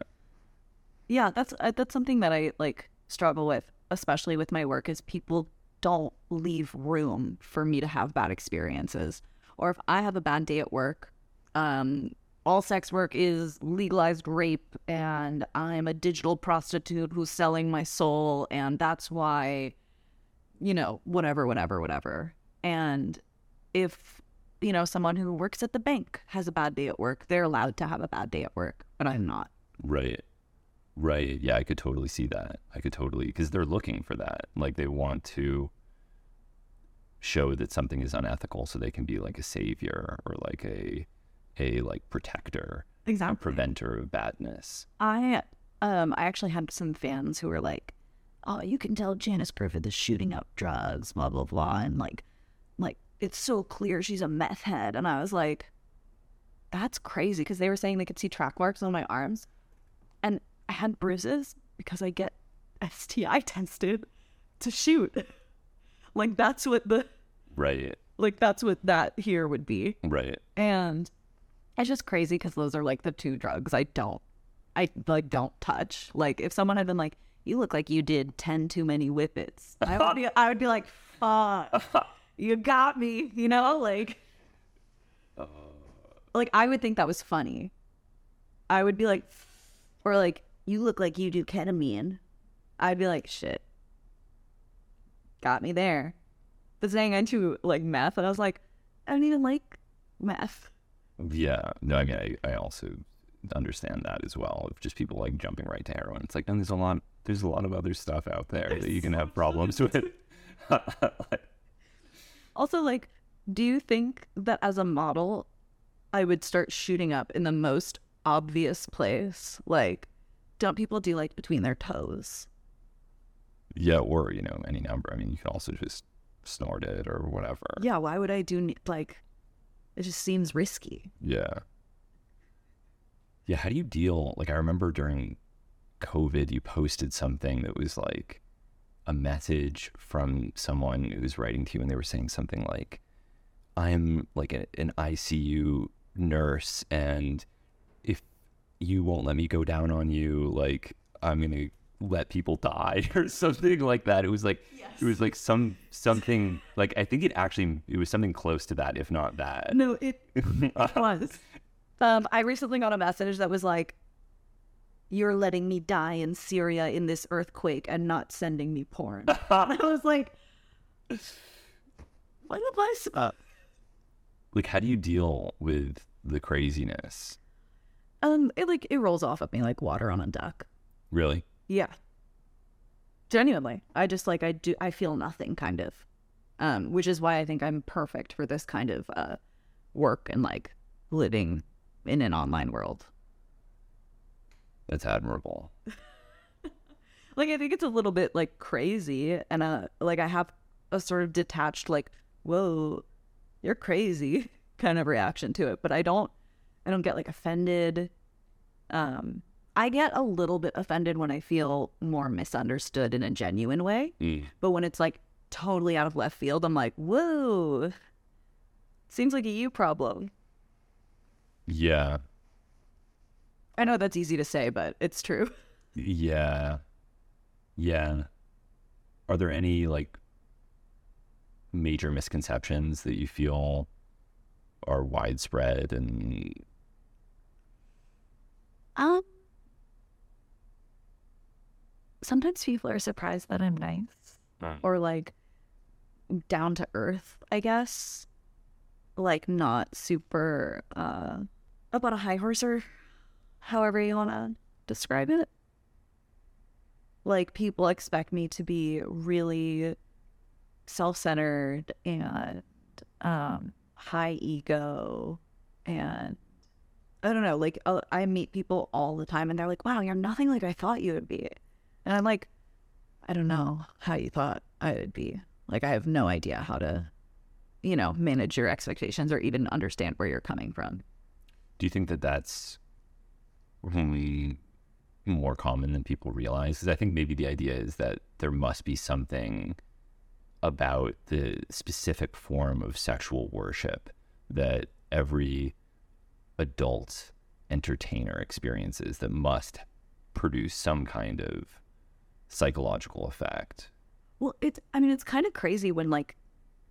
Yeah. That's, that's something that I like struggle with, especially with my work, is people don't leave room for me to have bad experiences. Or if I have a bad day at work, um, all sex work is legalized rape, and I'm a digital prostitute who's selling my soul, and that's why, you know, whatever, whatever, whatever. And if, you know, someone who works at the bank has a bad day at work, they're allowed to have a bad day at work, but I'm not. Right. Right. Yeah, I could totally see that. I could totally, because they're looking for that. Like they want to show that something is unethical so they can be like a savior or like a, a like protector. Exactly. A preventer of badness. I, um, I actually had some fans who were like, oh, you can tell Janice Griffith is shooting up drugs, blah, blah, blah. And like, like, it's so clear she's a meth head. And I was like, that's crazy. Because they were saying they could see track marks on my arms. And I had bruises because I get S T I tested to shoot. Like that's what the right. Like that's what that here would be. Right. And it's just crazy because those are like the two drugs I don't, I like don't touch. Like if someone had been like, "You look like you did ten too many whippets," I would be, I would be like, "Fuck, you got me," you know, like. Uh... Like I would think that was funny. I would be like, or like, you look like you do ketamine. I'd be like, shit, got me there. But saying I do like meth, and I was like, I don't even like meth. Yeah. No, I mean, I, I also understand that as well. If just people like jumping right to heroin, it's like, no, there's a lot, there's a lot of other stuff out there that you can have problems with. Also, like, do you think that as a model, I would start shooting up in the most obvious place? Like, don't people do like between their toes? Yeah, or, you know, any number. I mean, you can also just snort it or whatever. Yeah, why would I do, like, it just seems risky. Yeah. Yeah, how do you deal? Like, I remember during COVID, you posted something that was like a message from someone who was writing to you, and they were saying something like, I'm like a, an I C U nurse, and if you won't let me go down on you, like, I'm going to let people die or something like that. It was like, yes. It was like some, something like, I think it actually, it was something close to that, if not that. No, it, it was. Um, I recently got a message that was like, you're letting me die in Syria in this earthquake and not sending me porn. And I was like, what am I supposed uh, Like, how do you deal with the craziness? Um, it like, it rolls off of me like water on a duck. Really? Yeah. Genuinely. I just like, I do, I feel nothing kind of, um, which is why I think I'm perfect for this kind of uh, work and like living in an online world. That's admirable. Like, I think it's a little bit like crazy. And uh, like I have a sort of detached, like, whoa, you're crazy kind of reaction to it. But I don't, I don't get like offended. Um, I get a little bit offended when I feel more misunderstood in a genuine way. Mm. But when it's like totally out of left field, I'm like, whoa, seems like a you problem. Yeah. I know that's easy to say, but it's true. Yeah. Yeah. Are there any like major misconceptions that you feel are widespread and... Um. Sometimes people are surprised that I'm nice mm. or like down to earth, I guess. Like not super uh, up on a high horse or however you want to describe it. Like people expect me to be really self-centered and um, high ego and I don't know, like uh, I meet people all the time and they're like, wow, you're nothing like I thought you would be. And I'm like, I don't know how you thought I would be. Like, I have no idea how to, you know, manage your expectations or even understand where you're coming from. Do you think that that's really more common than people realize? Because I think maybe the idea is that there must be something about the specific form of sexual worship that every adult entertainer experiences that must produce some kind of psychological effect. Well, it's, I mean, it's kind of crazy when like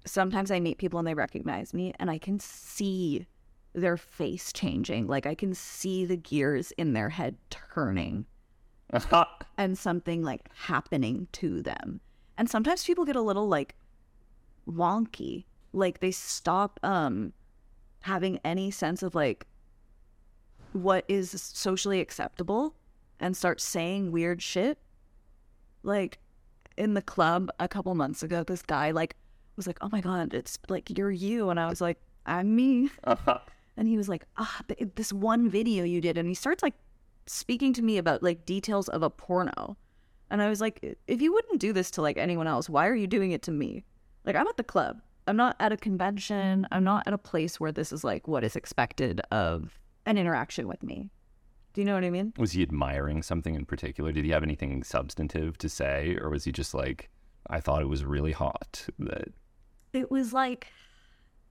sometimes I meet people and they recognize me and I can see their face changing. Like I can see the gears in their head turning uh-huh. and something like happening to them. And sometimes people get a little like wonky, like they stop um, having any sense of like what is socially acceptable and start saying weird shit. Like in the club a couple months ago, this guy like was like, oh my God, it's like, you're you. And I was like, I'm me. Uh-huh. And he was like, ah, oh, this one video you did. And he starts like speaking to me about like details of a porno. And I was like, if you wouldn't do this to like anyone else, why are you doing it to me? Like I'm at the club. I'm not at a convention. I'm not at a place where this is like what is expected of an interaction with me. Do you know what I mean? Was he admiring something in particular? Did he have anything substantive to say? Or was he just like, I thought it was really hot? That It was like,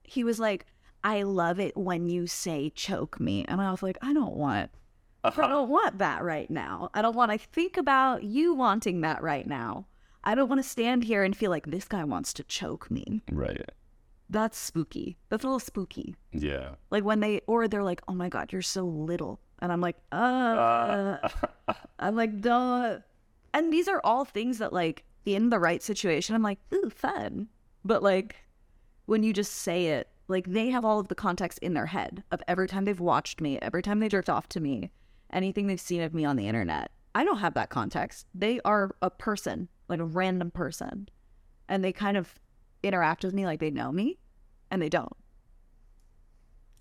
he was like, I love it when you say choke me. And I was like, I don't want, uh-huh. I don't want that right now. I don't want to think about you wanting that right now. I don't want to stand here and feel like this guy wants to choke me. Right. That's spooky. That's a little spooky. Yeah. Like when they, or they're like, oh my God, you're so little. And I'm like, uh, uh. I'm like, duh. And these are all things that like in the right situation, I'm like, ooh, fun. But like when you just say it Like, they have all of the context in their head of every time they've watched me, every time they jerked off to me, anything they've seen of me on the internet. I don't have that context. They are a person, like a random person. And they kind of interact with me like they know me, and they don't.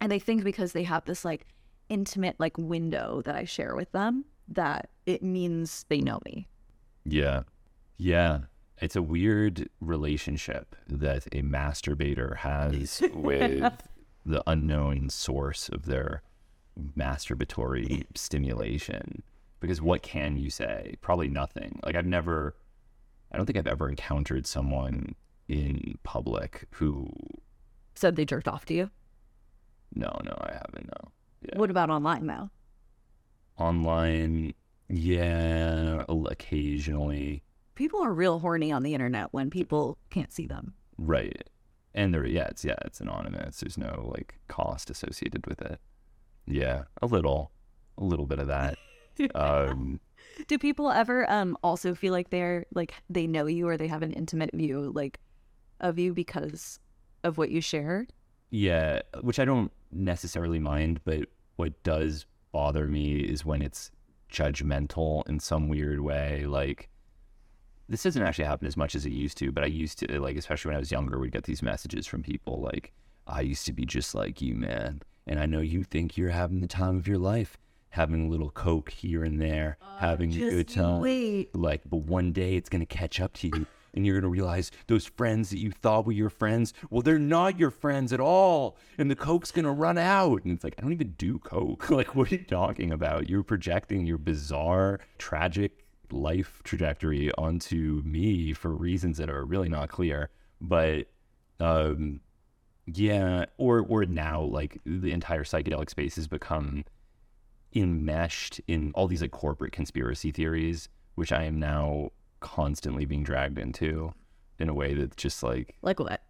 And they think because they have this, like, intimate, like, window that I share with them, that it means they know me. Yeah. Yeah. It's a weird relationship that a masturbator has with the unknown source of their masturbatory stimulation. Because what can you say? Probably nothing. Like, I've never, I don't think I've ever encountered someone in public who said they jerked off to you. No, no, I haven't. No. Yeah. What about online though? Online, yeah, occasionally. People are real horny on the internet when people can't see them. Right. And they're, yeah, it's, yeah, it's anonymous. There's no, like, cost associated with it. Yeah, a little, a little bit of that. um, Do people ever um, also feel like they're, like, they know you, or they have an intimate view, like, of you because of what you shared? Yeah, which I don't necessarily mind, but what does bother me is when it's judgmental in some weird way, like, this doesn't actually happen as much as it used to, but I used to, like, especially when I was younger, we'd get these messages from people like, I used to be just like you, man. And I know you think you're having the time of your life, having a little coke here and there, uh, having a good time. Wait. Like, but one day it's going to catch up to you, and you're going to realize those friends that you thought were your friends, well, they're not your friends at all. And the coke's going to run out. And it's like, I don't even do coke. Like, what are you talking about? You're projecting your bizarre, tragic life trajectory onto me for reasons that are really not clear. But um yeah or or now, like, the entire psychedelic space has become enmeshed in all these, like, corporate conspiracy theories, which I am now constantly being dragged into in a way that's just like like what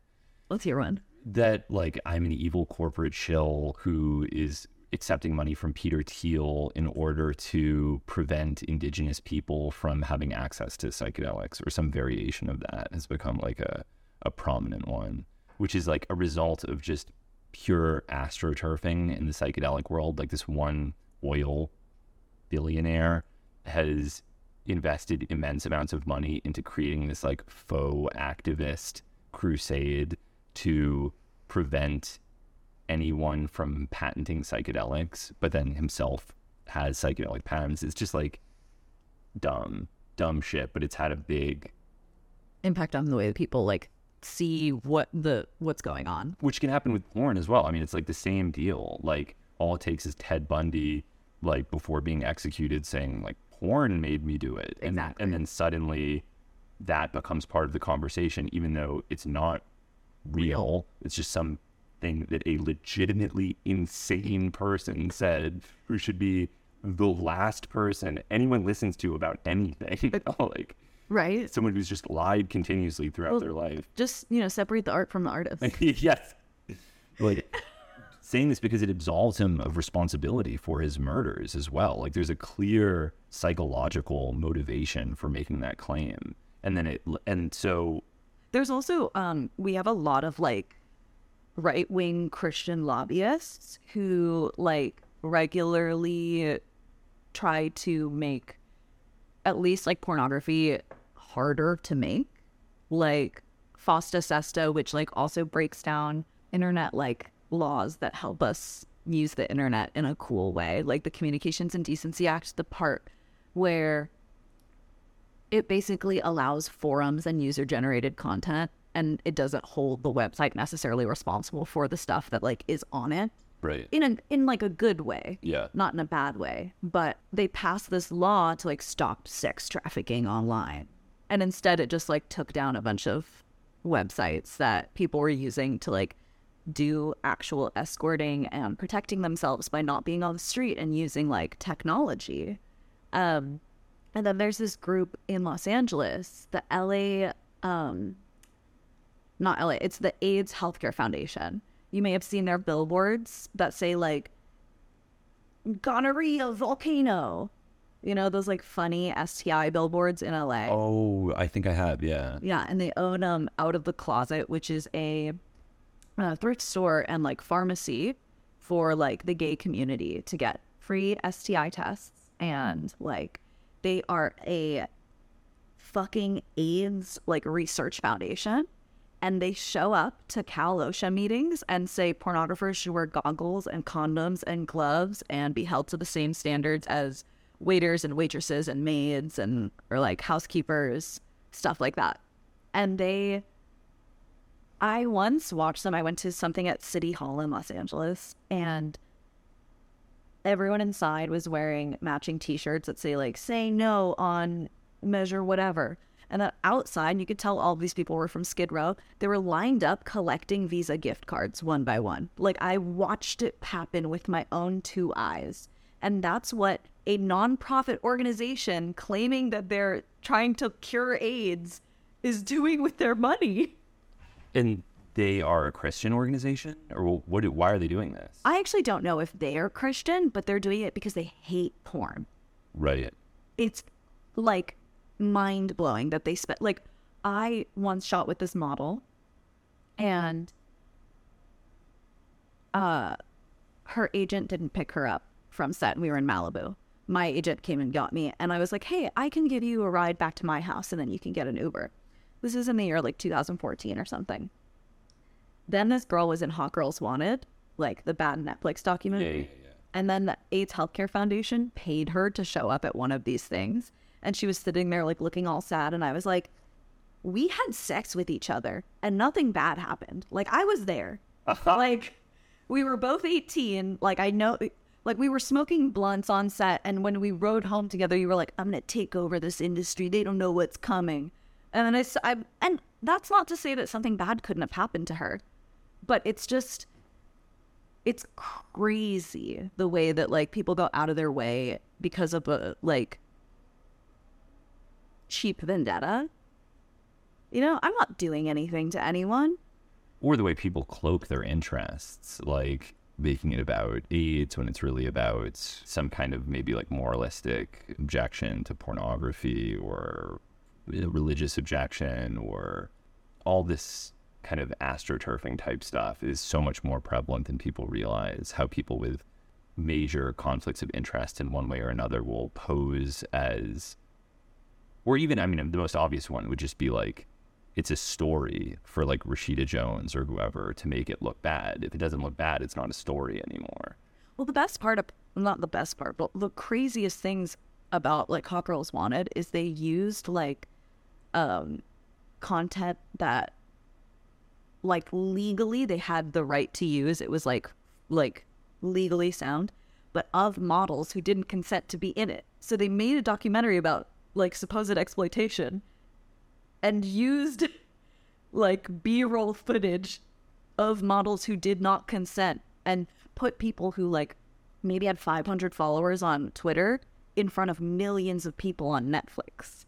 let's hear one that, like, I'm an evil corporate shill who is accepting money from Peter Thiel in order to prevent indigenous people from having access to psychedelics, or some variation of that has become, like, a, a prominent one, which is, like, a result of just pure astroturfing in the psychedelic world. Like, this one oil billionaire has invested immense amounts of money into creating this, like, faux activist crusade to prevent anyone from patenting psychedelics, but then himself has psychedelic patents. It's just, like, dumb, dumb shit, but it's had a big impact on the way that people, like, see what the what's going on. Which can happen with porn as well. I mean, it's, like, the same deal. Like, all it takes is Ted Bundy, like, before being executed, saying, like, porn made me do it. And, exactly. And then suddenly that becomes part of the conversation, even though it's not real. real. It's just some thing that a legitimately insane person said, who should be the last person anyone listens to about anything, you know? Like, right, someone who's just lied continuously throughout well, their life. Just, you know, separate the art from the artist. Yes. Like, saying this because it absolves him of responsibility for his murders as well. Like, there's a clear psychological motivation for making that claim. And then it, and so there's also um we have a lot of, like, right-wing Christian lobbyists who, like, regularly try to make at least, like, pornography harder to make, like FOSTA-SESTA, which, like, also breaks down internet, like, laws that help us use the internet in a cool way, like the Communications and Decency Act, the part where it basically allows forums and user-generated content, and it doesn't hold the website necessarily responsible for the stuff that, like, is on it. Right. In a, in like a good way. Yeah. Not in a bad way. But they passed this law to, like, stop sex trafficking online. And instead it just, like, took down a bunch of websites that people were using to, like, do actual escorting and protecting themselves by not being on the street and using, like, technology. Um, and then there's this group in Los Angeles, the L A, um, not L A, it's the AIDS Healthcare Foundation. You may have seen their billboards that say, like, gonorrhea volcano. You know, those, like, funny S T I billboards in L A. Oh, I think I have, yeah. Yeah, and they own um, Out of the Closet, which is a uh, thrift store and like pharmacy for like the gay community to get free S T I tests, and like they are a fucking AIDS like research foundation, and they show up to Cal OSHA meetings and say pornographers should wear goggles and condoms and gloves and be held to the same standards as waiters and waitresses and maids and or like housekeepers, stuff like that. And they I once watched them. I went to something at City Hall in Los Angeles, and everyone inside was wearing matching t-shirts that say like say no on measure whatever. And then outside, you could tell all these people were from Skid Row. They were lined up collecting Visa gift cards one by one. Like, I watched it happen with my own two eyes. And that's what a nonprofit organization claiming that they're trying to cure AIDS is doing with their money. And they are a Christian organization? Or what? Why are they doing this? I actually don't know if they are Christian, but they're doing it because they hate porn. Right. It's like mind-blowing that they spent, like, I once shot with this model, and uh her agent didn't pick her up from set, and we were in Malibu. My agent came and got me, and I was like, hey, I can give you a ride back to my house, and then you can get an Uber. This is in the year like two thousand fourteen or something. Then this girl was in Hot Girls Wanted, like the bad Netflix documentary. Yeah, yeah, yeah. And then the AIDS Healthcare Foundation paid her to show up at one of these things. And she was sitting there, like, looking all sad. And I was like, we had sex with each other and nothing bad happened. Like, I was there. Uh-huh. Like, we were both eighteen. Like, I know, like, we were smoking blunts on set. And when we rode home together, you were like, I'm going to take over this industry. They don't know what's coming. And then I, I, and that's not to say that something bad couldn't have happened to her. But it's just, it's crazy the way that, like, people go out of their way because of, a, like, cheap vendetta. You know, I'm not doing anything to anyone. Or the way people cloak their interests, like making it about AIDS when it's really about some kind of maybe like moralistic objection to pornography or religious objection, or all this kind of astroturfing type stuff is so much more prevalent than people realize. How people with major conflicts of interest in one way or another will pose as, or even, I mean, the most obvious one would just be like, it's a story for like Rashida Jones or whoever to make it look bad. If it doesn't look bad, it's not a story anymore. Well, the best part of, not the best part, but the craziest things about like Hot Girls Wanted is they used like um, content that like legally they had the right to use. It was like like legally sound, but of models who didn't consent to be in it. So they made a documentary about like supposed exploitation and used like B-roll footage of models who did not consent, and put people who like maybe had five hundred followers on Twitter in front of millions of people on Netflix.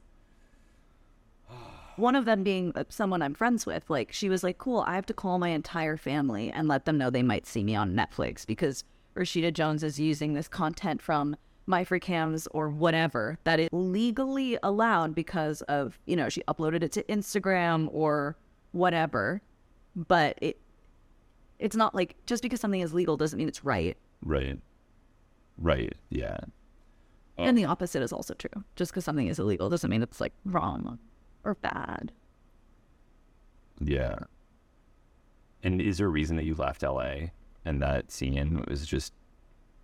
One of them being someone I'm friends with. Like, she was like, cool, I have to call my entire family and let them know they might see me on Netflix because Rashida Jones is using this content from My Free Cams or whatever that is legally allowed because of, you know, she uploaded it to Instagram or whatever. But it it's not like just because something is legal doesn't mean it's right. Right. Right. Yeah. Oh. And the opposite is also true. Just because something is illegal doesn't mean it's like wrong or bad. Yeah. And is there a reason that you left L A and that scene was just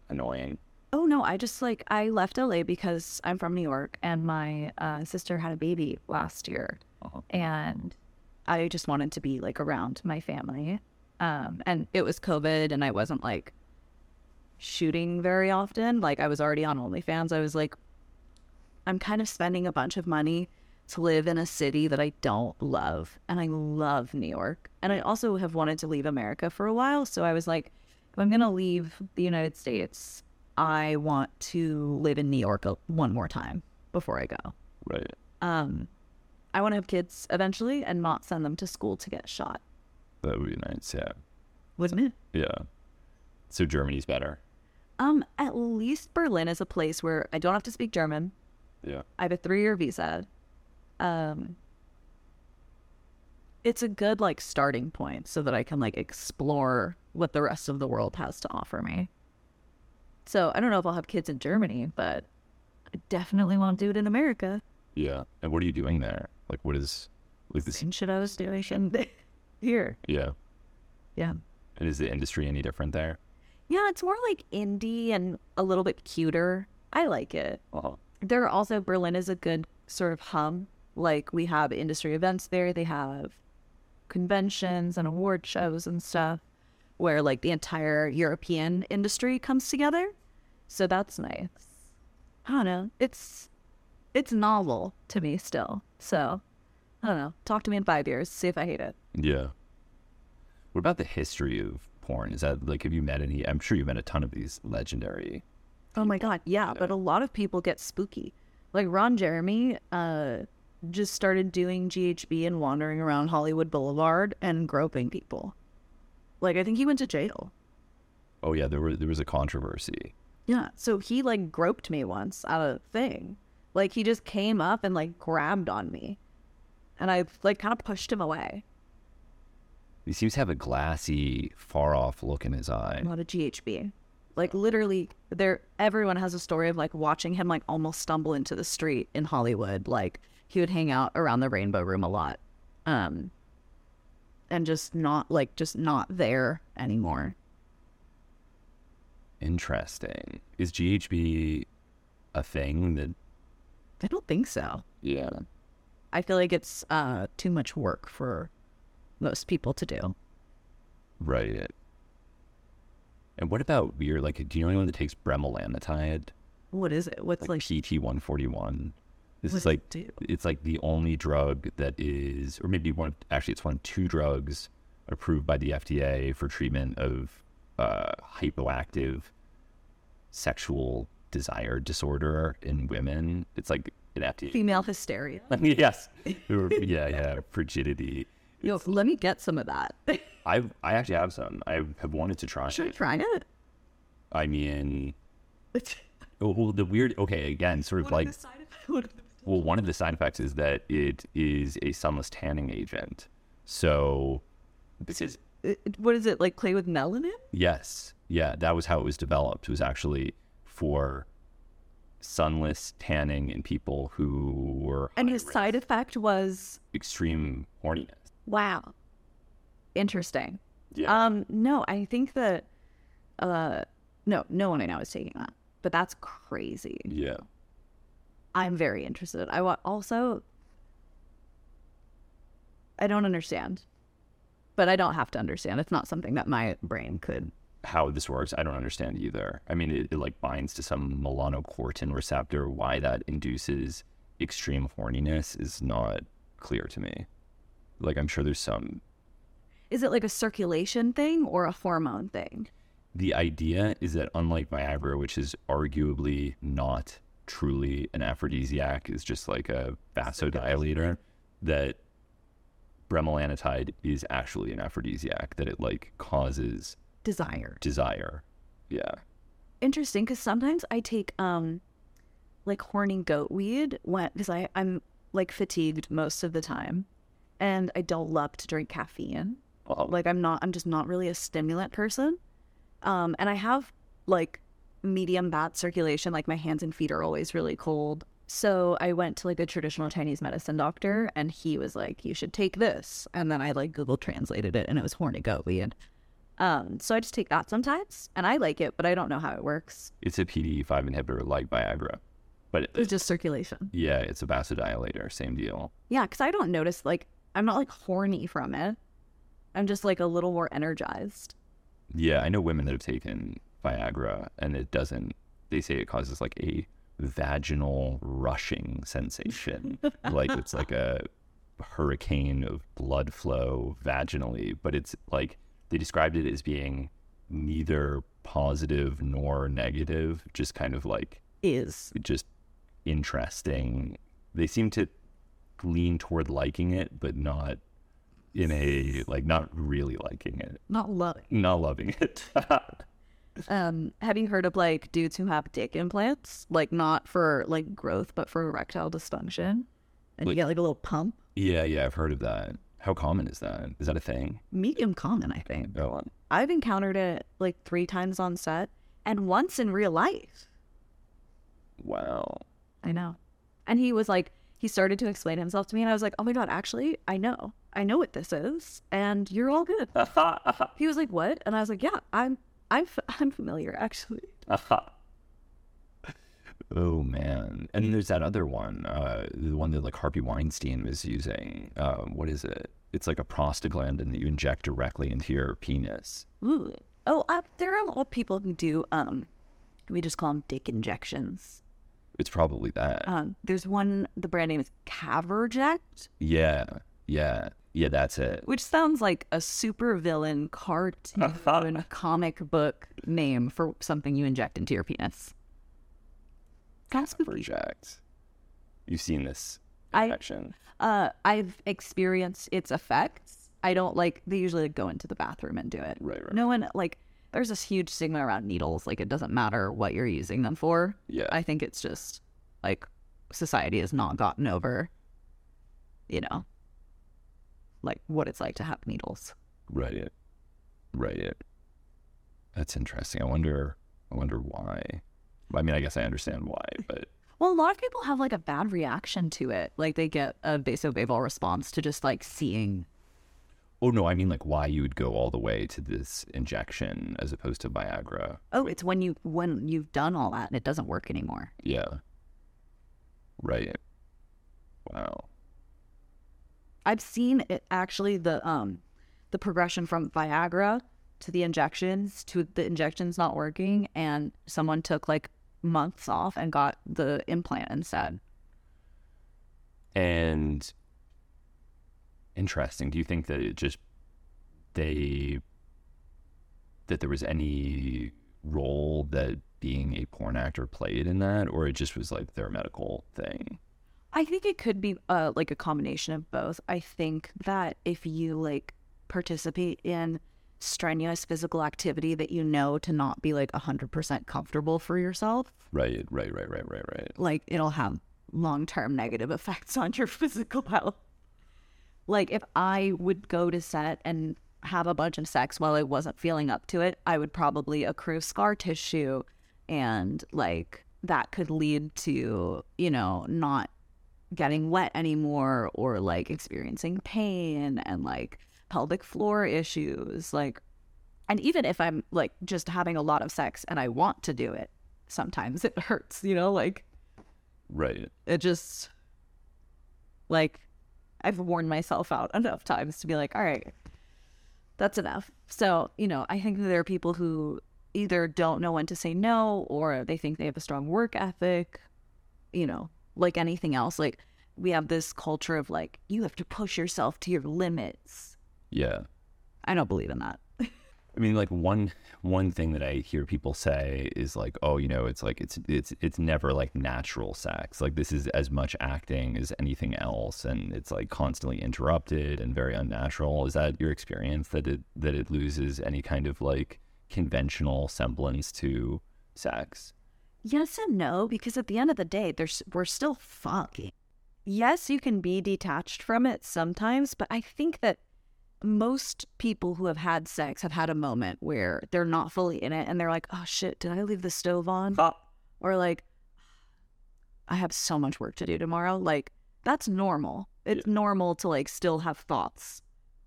annoying? Oh, no, I just, like, I left L A because I'm from New York, and my uh, sister had a baby last year, uh-huh. and I just wanted to be, like, around my family, um, and it was COVID, and I wasn't, like, shooting very often. Like, I was already on OnlyFans. I was, like, I'm kind of spending a bunch of money to live in a city that I don't love, and I love New York, and I also have wanted to leave America for a while, so I was, like, if I'm going to leave the United States, I want to live in New York one more time before I go. Right. Um, I want to have kids eventually and not send them to school to get shot. That would be nice, yeah. Wouldn't it? Yeah. So Germany's better. Um, at least Berlin is a place where I don't have to speak German. Yeah. I have a three-year visa. Um, it's a good like starting point so that I can like explore what the rest of the world has to offer me. So I don't know if I'll have kids in Germany, but I definitely won't do it in America. Yeah. And what are you doing there? Like, what is like this? Same shit I was doing here. Yeah. Yeah. And is the industry any different there? Yeah, it's more like indie and a little bit cuter. I like it. Well, there are also, Berlin is a good sort of hub. Like, we have industry events there. They have conventions and award shows and stuff where, like, the entire European industry comes together. So that's nice. I don't know. It's it's novel to me still. So, I don't know. Talk to me in five years. See if I hate it. Yeah. What about the history of porn? Is that, like, have you met any? I'm sure you met a ton of these legendary... Oh, my God. Yeah, yeah. But a lot of people get spooky. Like, Ron Jeremy... uh just started doing G H B and wandering around Hollywood Boulevard and groping people. Like, I think he went to jail. Oh, yeah, there were there was a controversy. Yeah, so he, like, groped me once at a thing. Like, he just came up and, like, grabbed on me. And I, like, kind of pushed him away. He seems to have a glassy, far-off look in his eye. Not a G H B. Like, literally, there. Everyone has a story of, like, watching him, like, almost stumble into the street in Hollywood, like... He would hang out around the Rainbow Room a lot, um, and just not like just not there anymore. Interesting. Is G H B a thing that? I don't think so. Yeah. I feel like it's uh, too much work for most people to do. Right. And what about your like? Do you know anyone that takes bremelanotide? What is it? What's like, like... P T one forty-one? This is like, it's like the only drug that is, or maybe one, actually it's one of two drugs approved by the F D A for treatment of uh, hypoactive sexual desire disorder in women. It's like an F D A. Female hysteria. Yes. Yeah, yeah, frigidity. Yo, it's, let me get some of that. I I actually have some. I have wanted to try Should it. Should I try it? I mean, oh, well, the weird, okay, again, sort of what like. Well, one of the side effects is that it is a sunless tanning agent. So this is... It, what is it, like clay with melanin? Yes. Yeah, that was how it was developed. It was actually for sunless tanning in people who were... And his risk. Side effect was... Extreme horniness. Wow. Interesting. Yeah. Um, no, I think that... Uh, no, no one I know is taking that. But that's crazy. Yeah. I'm very interested. I want also, I don't understand, but I don't have to understand. It's not something that my brain could. How this works, I don't understand either. I mean, it, it like binds to some melanocortin receptor. Why that induces extreme horniness is not clear to me. Like, I'm sure there's some. Is it like a circulation thing or a hormone thing? The idea is that unlike Viagra, which is arguably not truly an aphrodisiac, is just like a vasodilator, that bremelanotide is actually an aphrodisiac, that it like causes desire desire yeah. Interesting, because sometimes I take um like horny goat weed when because i i'm like fatigued most of the time and I don't love to drink caffeine. Uh-oh. Like i'm not i'm just not really a stimulant person, um and I have like medium bad circulation, like my hands and feet are always really cold. So I went to like a traditional Chinese medicine doctor and he was like, you should take this. And then I like Google translated it and it was horny goat weed. Um, so I just take that sometimes and I like it, but I don't know how it works. It's a P D E five inhibitor like Viagra, but it, it's just circulation. Yeah. It's a vasodilator. Same deal. Yeah. Cause I don't notice, like, I'm not like horny from it. I'm just like a little more energized. Yeah. I know women that have taken Viagra and it doesn't, they say it causes like a vaginal rushing sensation. Like it's like a hurricane of blood flow vaginally, but it's like they described it as being neither positive nor negative, just kind of like is just interesting. They seem to lean toward liking it, but not in a like not really liking it. Not loving. Not loving it. Um, have you heard of like dudes who have dick implants, like not for like growth, but for erectile dysfunction, and like, you get like a little pump? Yeah, yeah, I've heard of that. How common is that? Is that a thing? Medium common, I think. Oh. I've encountered it like three times on set and once in real life. Wow. I know. And he was like, he started to explain himself to me, and I was like, oh my God, actually, I know. I know what this is, and you're all good. He was like, what? And I was like, yeah, I'm I'm, I'm familiar, actually. Oh, man. And then there's that other one, uh, the one that, like, Harvey Weinstein was using. Uh, what is it? It's like a prostaglandin that you inject directly into your penis. Ooh. Oh, uh, there are a lot of people who do, um, we just call them dick injections. It's probably that. Um, there's one, the brand name is Caverject. Yeah, yeah, yeah, that's it. Which sounds like a supervillain cartoon and a comic book name for something you inject into your penis. Caverject. You've seen this injection. I, uh, I've experienced its effects. I don't like, they usually like, go into the bathroom and do it. Right, right. No one, like, there's this huge stigma around needles. Like, it doesn't matter what you're using them for. Yeah. I think it's just, like, society has not gotten over, you know, like, what it's like to have needles. Right. It. Right. It. That's interesting. I wonder, I wonder why. I mean, I guess I understand why, but... Well, a lot of people have, like, a bad reaction to it. Like, they get a vasovagal response to just, like, seeing... Oh, no, I mean, like, why you would go all the way to this injection as opposed to Viagra. Oh, it's when, you, when you've done all that and it doesn't work anymore. Yeah. Right. Wow. I've seen it, actually, the um, the progression from Viagra to the injections, to the injections not working, and someone took, like, months off and got the implant instead. And... Interesting. Do you think that it just they that there was any role that being a porn actor played in that, or it just was like their medical thing? I think it could be uh, like a combination of both. I think that if you like participate in strenuous physical activity that you know to not be like a hundred percent comfortable for yourself, right, right, right, right, right, right, like it'll have long-term negative effects on your physical health. Like, if I would go to set and have a bunch of sex while I wasn't feeling up to it, I would probably accrue scar tissue. And, like, that could lead to, you know, not getting wet anymore or, like, experiencing pain and, like, pelvic floor issues. Like, and even if I'm, like, just having a lot of sex and I want to do it, sometimes it hurts, you know? Like, right. It just, like... I've worn myself out enough times to be like, all right, that's enough. So, you know, I think that there are people who either don't know when to say no, or they think they have a strong work ethic, you know, like anything else. Like, we have this culture of, like, you have to push yourself to your limits. Yeah. I don't believe in that. I mean, like, one one thing that I hear people say is, like, oh, you know, it's, like, it's it's it's never, like, natural sex. Like, this is as much acting as anything else, and it's, like, constantly interrupted and very unnatural. Is that your experience, that it that it loses any kind of, like, conventional semblance to sex? Yes and no, because at the end of the day, there's we're still fucking. Yes, you can be detached from it sometimes, but I think that most people who have had sex have had a moment where they're not fully in it and they're like, oh shit, did I leave the stove on? Oh. Or like, I have so much work to do tomorrow. Like, that's normal. It's yeah. normal to like still have thoughts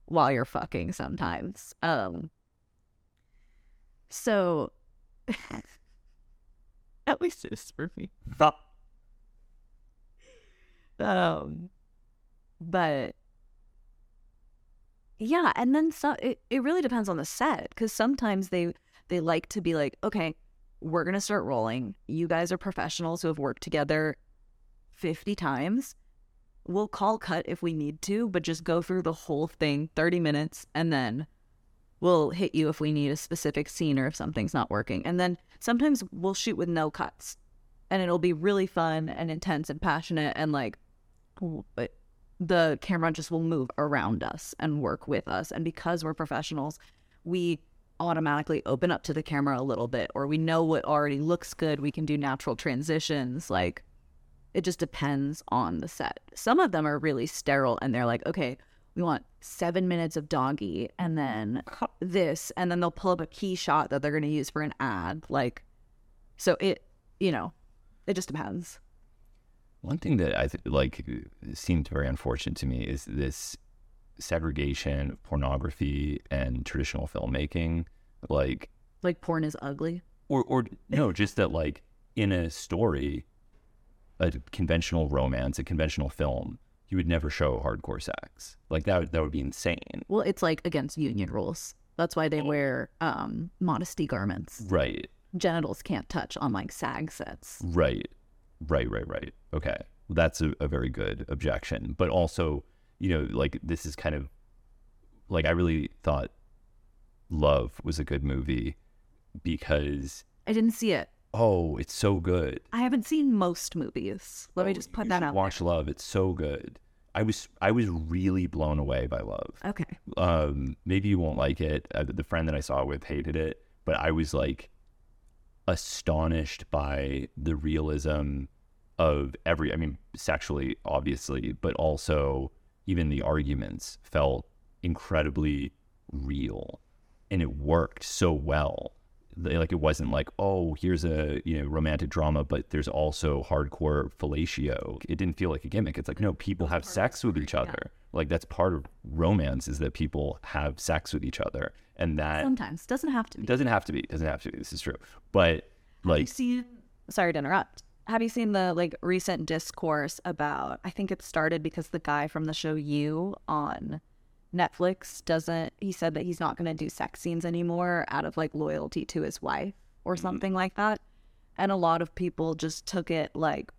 while you're fucking sometimes. Um, so at least it is for me. um, but yeah, and then so, it, it really depends on the set, because sometimes they, they like to be like, okay, we're going to start rolling. You guys are professionals who have worked together fifty times. We'll call cut if we need to, but just go through the whole thing, thirty minutes, and then we'll hit you if we need a specific scene or if something's not working. And then sometimes we'll shoot with no cuts, and it'll be really fun and intense and passionate and like... But the camera just will move around us and work with us. And because we're professionals, we automatically open up to the camera a little bit, or we know what already looks good. We can do natural transitions. Like, it just depends on the set. Some of them are really sterile and they're like, okay, we want seven minutes of doggy and then this, and then they'll pull up a key shot that they're going to use for an ad. Like, so it, you know, it just depends. One thing that I th- like seemed very unfortunate to me is this segregation of pornography and traditional filmmaking. Like, like porn is ugly, or or no, just that like in a story, a conventional romance, a conventional film, you would never show hardcore sex. Like that, that would be insane. Well, it's like against union rules. That's why they wear um, modesty garments. Right. Genitals can't touch on like SAG sets. Right. Right, right, right. Okay. Well, that's a, a very good objection. But also, you know, like this is kind of like, I really thought Love was a good movie because I didn't see it. Oh, it's so good. I haven't seen most movies. Let oh, me just put that out. Watch there. Love. It's so good. I was I was really blown away by Love. Okay. Um, maybe you won't like it. Uh, the friend that I saw it with hated it, but I was like astonished by the realism of every, I mean, sexually, obviously, but also even the arguments felt incredibly real, and it worked so well. They, like, it wasn't like, oh, here's a, you know, romantic drama, but there's also hardcore fellatio. It didn't feel like a gimmick. It's like, no, people have sex with each other. Yeah. Like, that's part of romance, is that people have sex with each other. And that sometimes doesn't have to be. Doesn't have to be. Doesn't have to be. This is true. But like, have you seen, sorry to interrupt, have you seen the like recent discourse about, I think it started because the guy from the show You on Netflix doesn't, he said that he's not going to do sex scenes anymore out of like loyalty to his wife or something mm-hmm. like that. And a lot of people just took it like,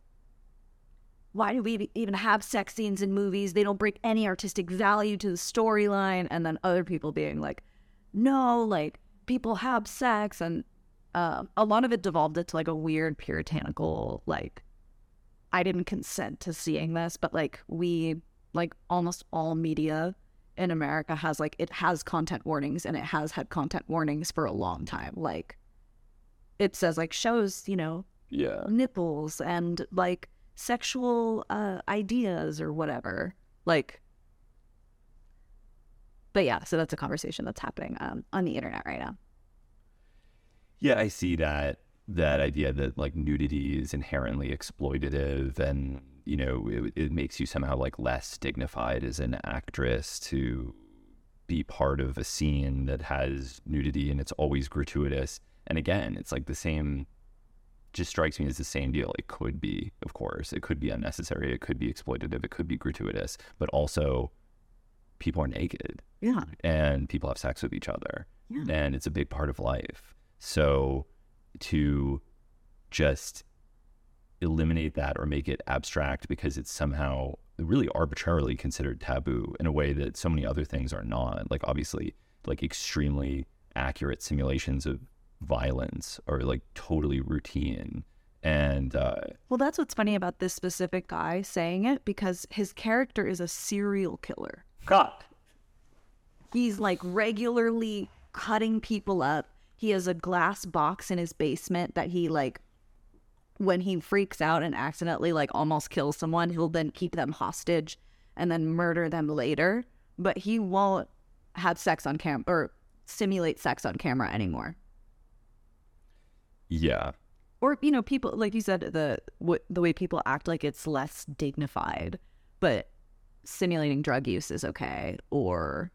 why do we even have sex scenes in movies? They don't bring any artistic value to the storyline. And then other people being like, no, like people have sex. And uh, a lot of it devolved into like a weird puritanical, like, I didn't consent to seeing this, but like we, like almost all media in America has like, it has content warnings, and it has had content warnings for a long time. Like it says like shows, you know, yeah, nipples and like sexual uh, ideas or whatever. Like, but yeah, so that's a conversation that's happening um, on the internet right now. Yeah, I see that that idea that like nudity is inherently exploitative, and you know it, it makes you somehow like less dignified as an actress to be part of a scene that has nudity, and it's always gratuitous. And again, it's like the same, just strikes me as the same deal. It could be, of course, it could be unnecessary, it could be exploitative, it could be gratuitous, but also people are naked. Yeah. And people have sex with each other. Yeah. And it's a big part of life. So to just eliminate that or make it abstract because it's somehow really arbitrarily considered taboo in a way that so many other things are not. Like obviously, like extremely accurate simulations of violence are like totally routine. And uh, well, that's what's funny about this specific guy saying it, because his character is a serial killer. God. He's like regularly cutting people up. He has a glass box in his basement that he like, when he freaks out and accidentally like almost kills someone, he'll then keep them hostage and then murder them later. But he won't have sex on cam or simulate sex on camera anymore. Yeah. Or, you know, people, like you said, the w- the way people act like it's less dignified, but simulating drug use is okay, or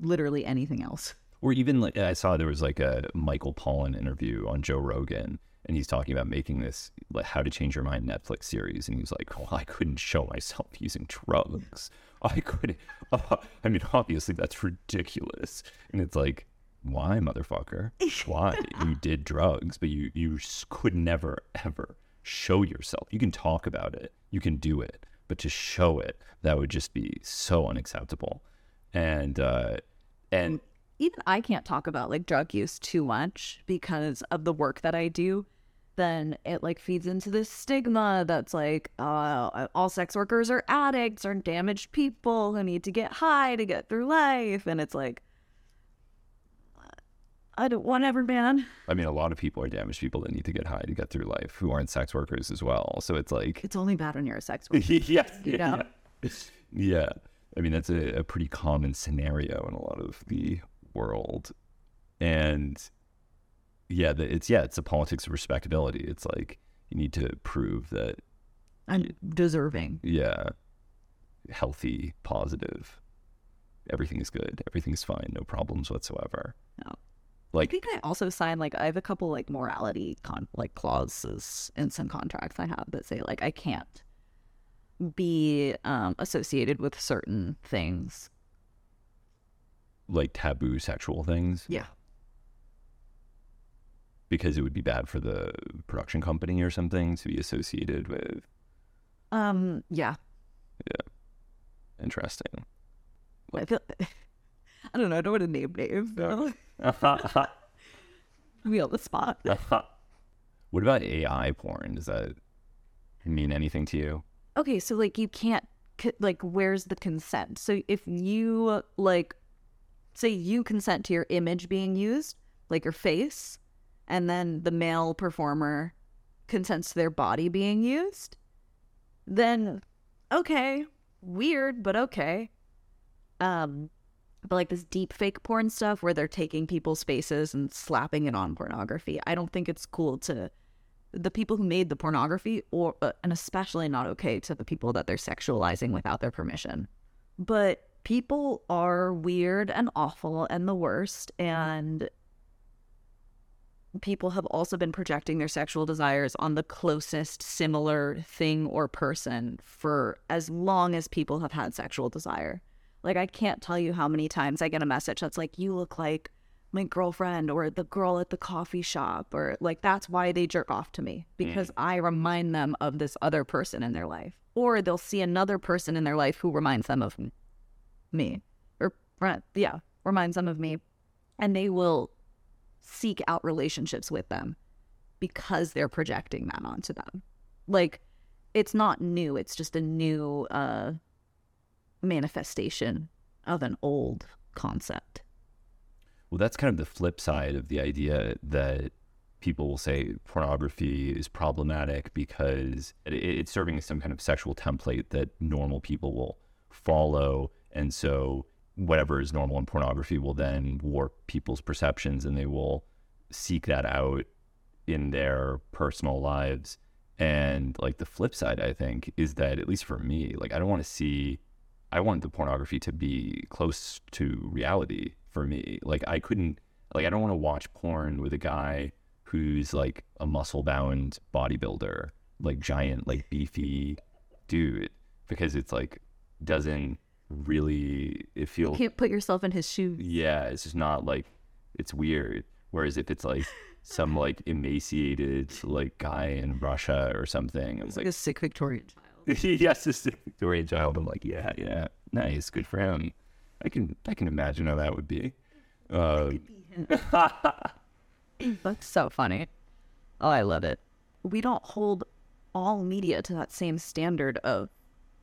literally anything else. Or even like, I saw there was like a Michael Pollan interview on Joe Rogan, and he's talking about making this like, How to Change Your Mind Netflix series. And he was like, well, I couldn't show myself using drugs. I couldn't. Uh, I mean, obviously that's ridiculous. And it's like, why, motherfucker? Why? You did drugs, but you, you could never, ever show yourself. You can talk about it. You can do it. But to show it, that would just be so unacceptable. And uh, and even I can't talk about like drug use too much because of the work that I do. Then it like feeds into this stigma that's like uh, all sex workers are addicts or damaged people who need to get high to get through life. And it's like, I don't want ever, man. I mean, a lot of people are damaged people that need to get high to get through life who aren't sex workers as well. So it's like, it's only bad when you're a sex worker. Yes. You know? Yeah. Yeah. I mean, that's a, a pretty common scenario in a lot of the world. And yeah, the, it's, yeah, it's a politics of respectability. It's like, you need to prove that I'm deserving. Yeah. Healthy, positive. Everything is good. Everything's fine. No problems whatsoever. No. Like, I think I also sign, like, I have a couple, like, morality, con- like, clauses in some contracts I have that say, like, I can't be um, associated with certain things. Like taboo sexual things? Yeah. Because it would be bad for the production company or something to be associated with? Um, yeah. Yeah. Interesting. Like, I feel... I don't know. I don't want to name names. No. We on the spot. What about A I porn? Does that mean anything to you? Okay, so like you can't, like, where's the consent? So if you, like, say you consent to your image being used, like your face, and then the male performer consents to their body being used, then okay, weird, but okay. Um. But like this deep fake porn stuff where they're taking people's faces and slapping it on pornography, I don't think it's cool to the people who made the pornography, or uh, and especially not okay to the people that they're sexualizing without their permission. But people are weird and awful and the worst, and people have also been projecting their sexual desires on the closest similar thing or person for as long as people have had sexual desire. Like, I can't tell you how many times I get a message that's like, you look like my girlfriend or the girl at the coffee shop, or like, that's why they jerk off to me, because mm. I remind them of this other person in their life, or they'll see another person in their life who reminds them of me, or yeah, reminds them of me, and they will seek out relationships with them because they're projecting that onto them. Like, it's not new. It's just a new, uh, manifestation of an old concept. Well, that's kind of the flip side of the idea that people will say pornography is problematic because it's serving as some kind of sexual template that normal people will follow, and so whatever is normal in pornography will then warp people's perceptions, and they will seek that out in their personal lives. And like the flip side, I think, is that, at least for me, like, I don't want to see I want the pornography to be close to reality for me. Like, I couldn't, like, I don't want to watch porn with a guy who's like a muscle-bound bodybuilder, like giant, like beefy dude, because it's like, doesn't really, it feels... You can't put yourself in his shoes. Yeah, it's just not like, it's weird. Whereas if it's like some like emaciated like guy in Russia or something, it's like, like a sick Victorian child. Yes, this Victorian child. I'm like, yeah, yeah, nice, good for him. I can, I can imagine how that would be. Uh, That's so funny. Oh, I love it. We don't hold all media to that same standard of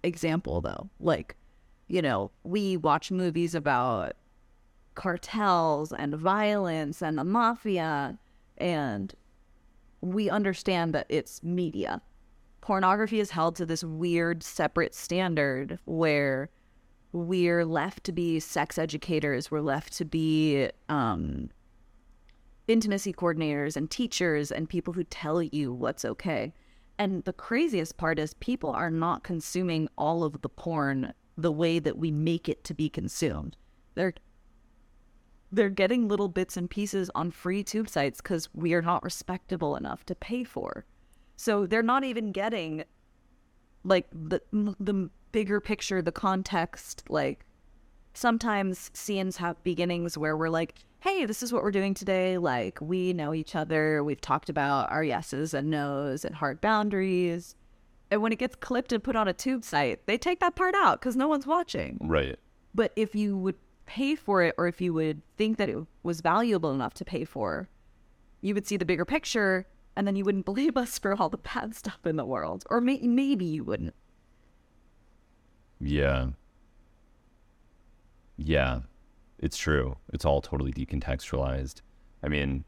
example, though. Like, you know, we watch movies about cartels and violence and the mafia, and we understand that it's media. Pornography is held to this weird separate standard where we're left to be sex educators, we're left to be um, intimacy coordinators and teachers and people who tell you what's okay. And the craziest part is people are not consuming all of the porn the way that we make it to be consumed. They're they're getting little bits and pieces on free tube sites because we are not respectable enough to pay for. So they're not even getting, like, the the bigger picture, the context. Like, sometimes scenes have beginnings where we're like, hey, this is what we're doing today. Like, we know each other. We've talked about our yeses and nos and hard boundaries. And when it gets clipped and put on a tube site, they take that part out because no one's watching. Right. But if you would pay for it, or if you would think that it was valuable enough to pay for, you would see the bigger picture. And then you wouldn't believe us for all the bad stuff in the world. Or may- maybe you wouldn't. Yeah. Yeah. It's true. It's all totally decontextualized. I mean,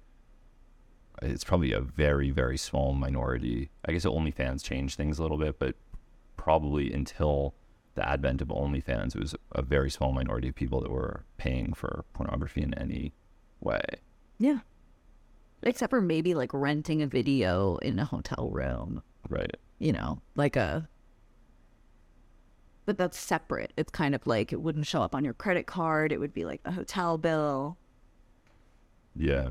it's probably a very, very small minority. I guess OnlyFans changed things a little bit, but probably until the advent of OnlyFans, it was a very small minority of people that were paying for pornography in any way. Yeah. Except for maybe like renting a video in a hotel room. Right. You know, like a... But that's separate. It's kind of like it wouldn't show up on your credit card. It would be like a hotel bill. Yeah.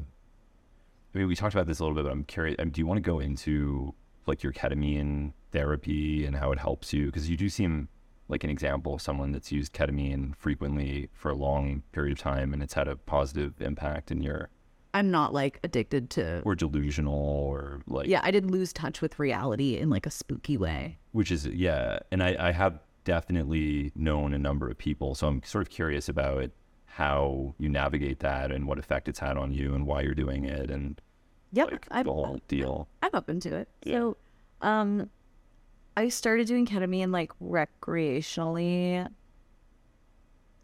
I mean, we talked about this a little bit, but I'm curious. I mean, do you want to go into like your ketamine therapy and how it helps you? Because you do seem like an example of someone that's used ketamine frequently for a long period of time, and it's had a positive impact in your... I'm not like addicted to... Or delusional or like... Yeah, I did lose touch with reality in like a spooky way. Which is, yeah. And I, I have definitely known a number of people. So I'm sort of curious about how you navigate that and what effect it's had on you and why you're doing it and yep, like, I'm, the whole deal. I'm open to it. So um, I started doing ketamine like recreationally.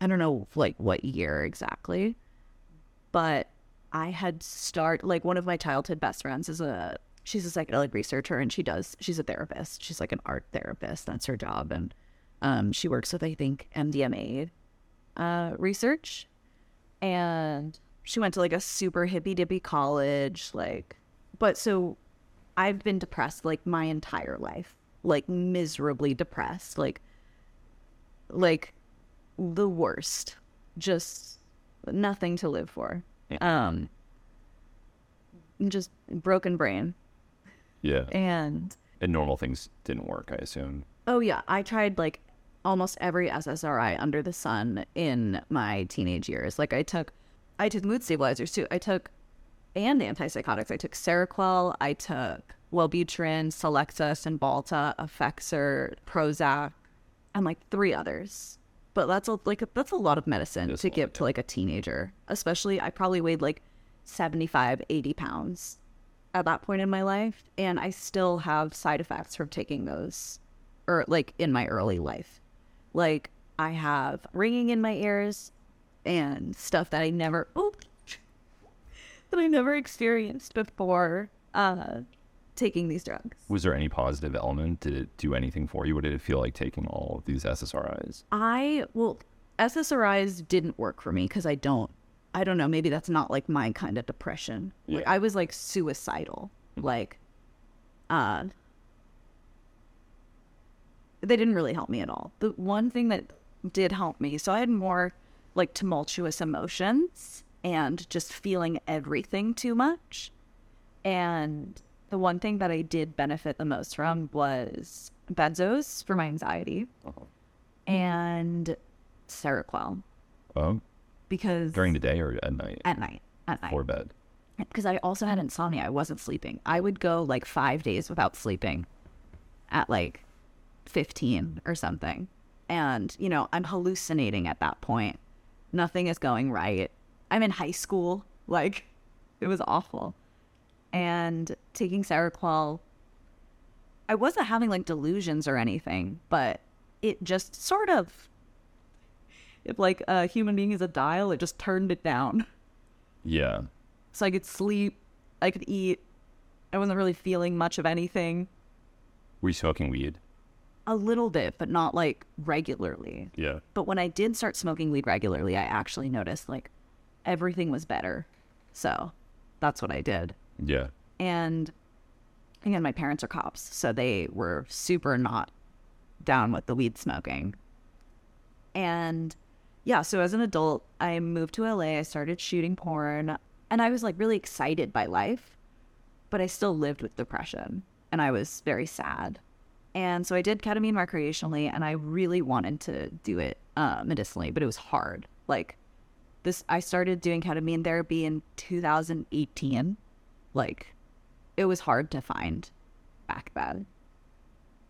I don't know like what year exactly, but I had start like one of my childhood best friends is a, she's a psychedelic researcher and she does, she's a therapist. She's like an art therapist. That's her job. And um, she works with, I think, M D M A uh, research. And she went to like a super hippy dippy college. Like, but so I've been depressed like my entire life, like miserably depressed, like, like the worst, just nothing to live for. Um, just broken brain. Yeah. And and normal things didn't work, I assume. Oh yeah, I tried like almost every S S R I under the sun in my teenage years. Like I took, I took mood stabilizers too. I took and antipsychotics. I took Seroquel. I took Wellbutrin, Celexa, Cymbalta, Effexor, Prozac, and like three others. But that's a, like a, that's a lot of medicine that's to give to like a teenager, especially. I probably weighed like seventy-five, eighty pounds at that point in my life. And I still have side effects from taking those or like in my early life. Like I have ringing in my ears and stuff that I never, oh, that I never experienced before uh, taking these drugs. Was there any positive element? Did it do anything for you? What did it feel like taking all of these S S R Is? I, well, S S R Is didn't work for me because I don't, I don't know, maybe that's not like my kind of depression. Yeah. Like, I was like suicidal. Mm-hmm. Like, uh, they didn't really help me at all. The one thing that did help me, so I had more like tumultuous emotions and just feeling everything too much. And the one thing that I did benefit the most from was benzos for my anxiety. Uh-huh. And Seroquel. Oh. Because during the day or at night? At night. At night. Before bed. Because I also had insomnia. I wasn't sleeping. I would go like five days without sleeping at like fifteen or something. And, you know, I'm hallucinating at that point. Nothing is going right. I'm in high school. Like, it was awful. And taking Seroquel, I wasn't having like delusions or anything, but it just sort of, if like a human being is a dial, it just turned it down. Yeah. So I could sleep, I could eat. I wasn't really feeling much of anything. Were you smoking weed? A little bit, but not like regularly. Yeah. But when I did start smoking weed regularly, I actually noticed like everything was better. So that's what I did. Yeah. And again, my parents are cops, so they were super not down with the weed smoking. And yeah, so as an adult, I moved to L A. I started shooting porn, and I was like really excited by life, but I still lived with depression, and I was very sad. And so I did ketamine recreationally, and I really wanted to do it uh, medicinally, but it was hard. Like this, I started doing ketamine therapy in two thousand eighteen. Like, it was hard to find back then.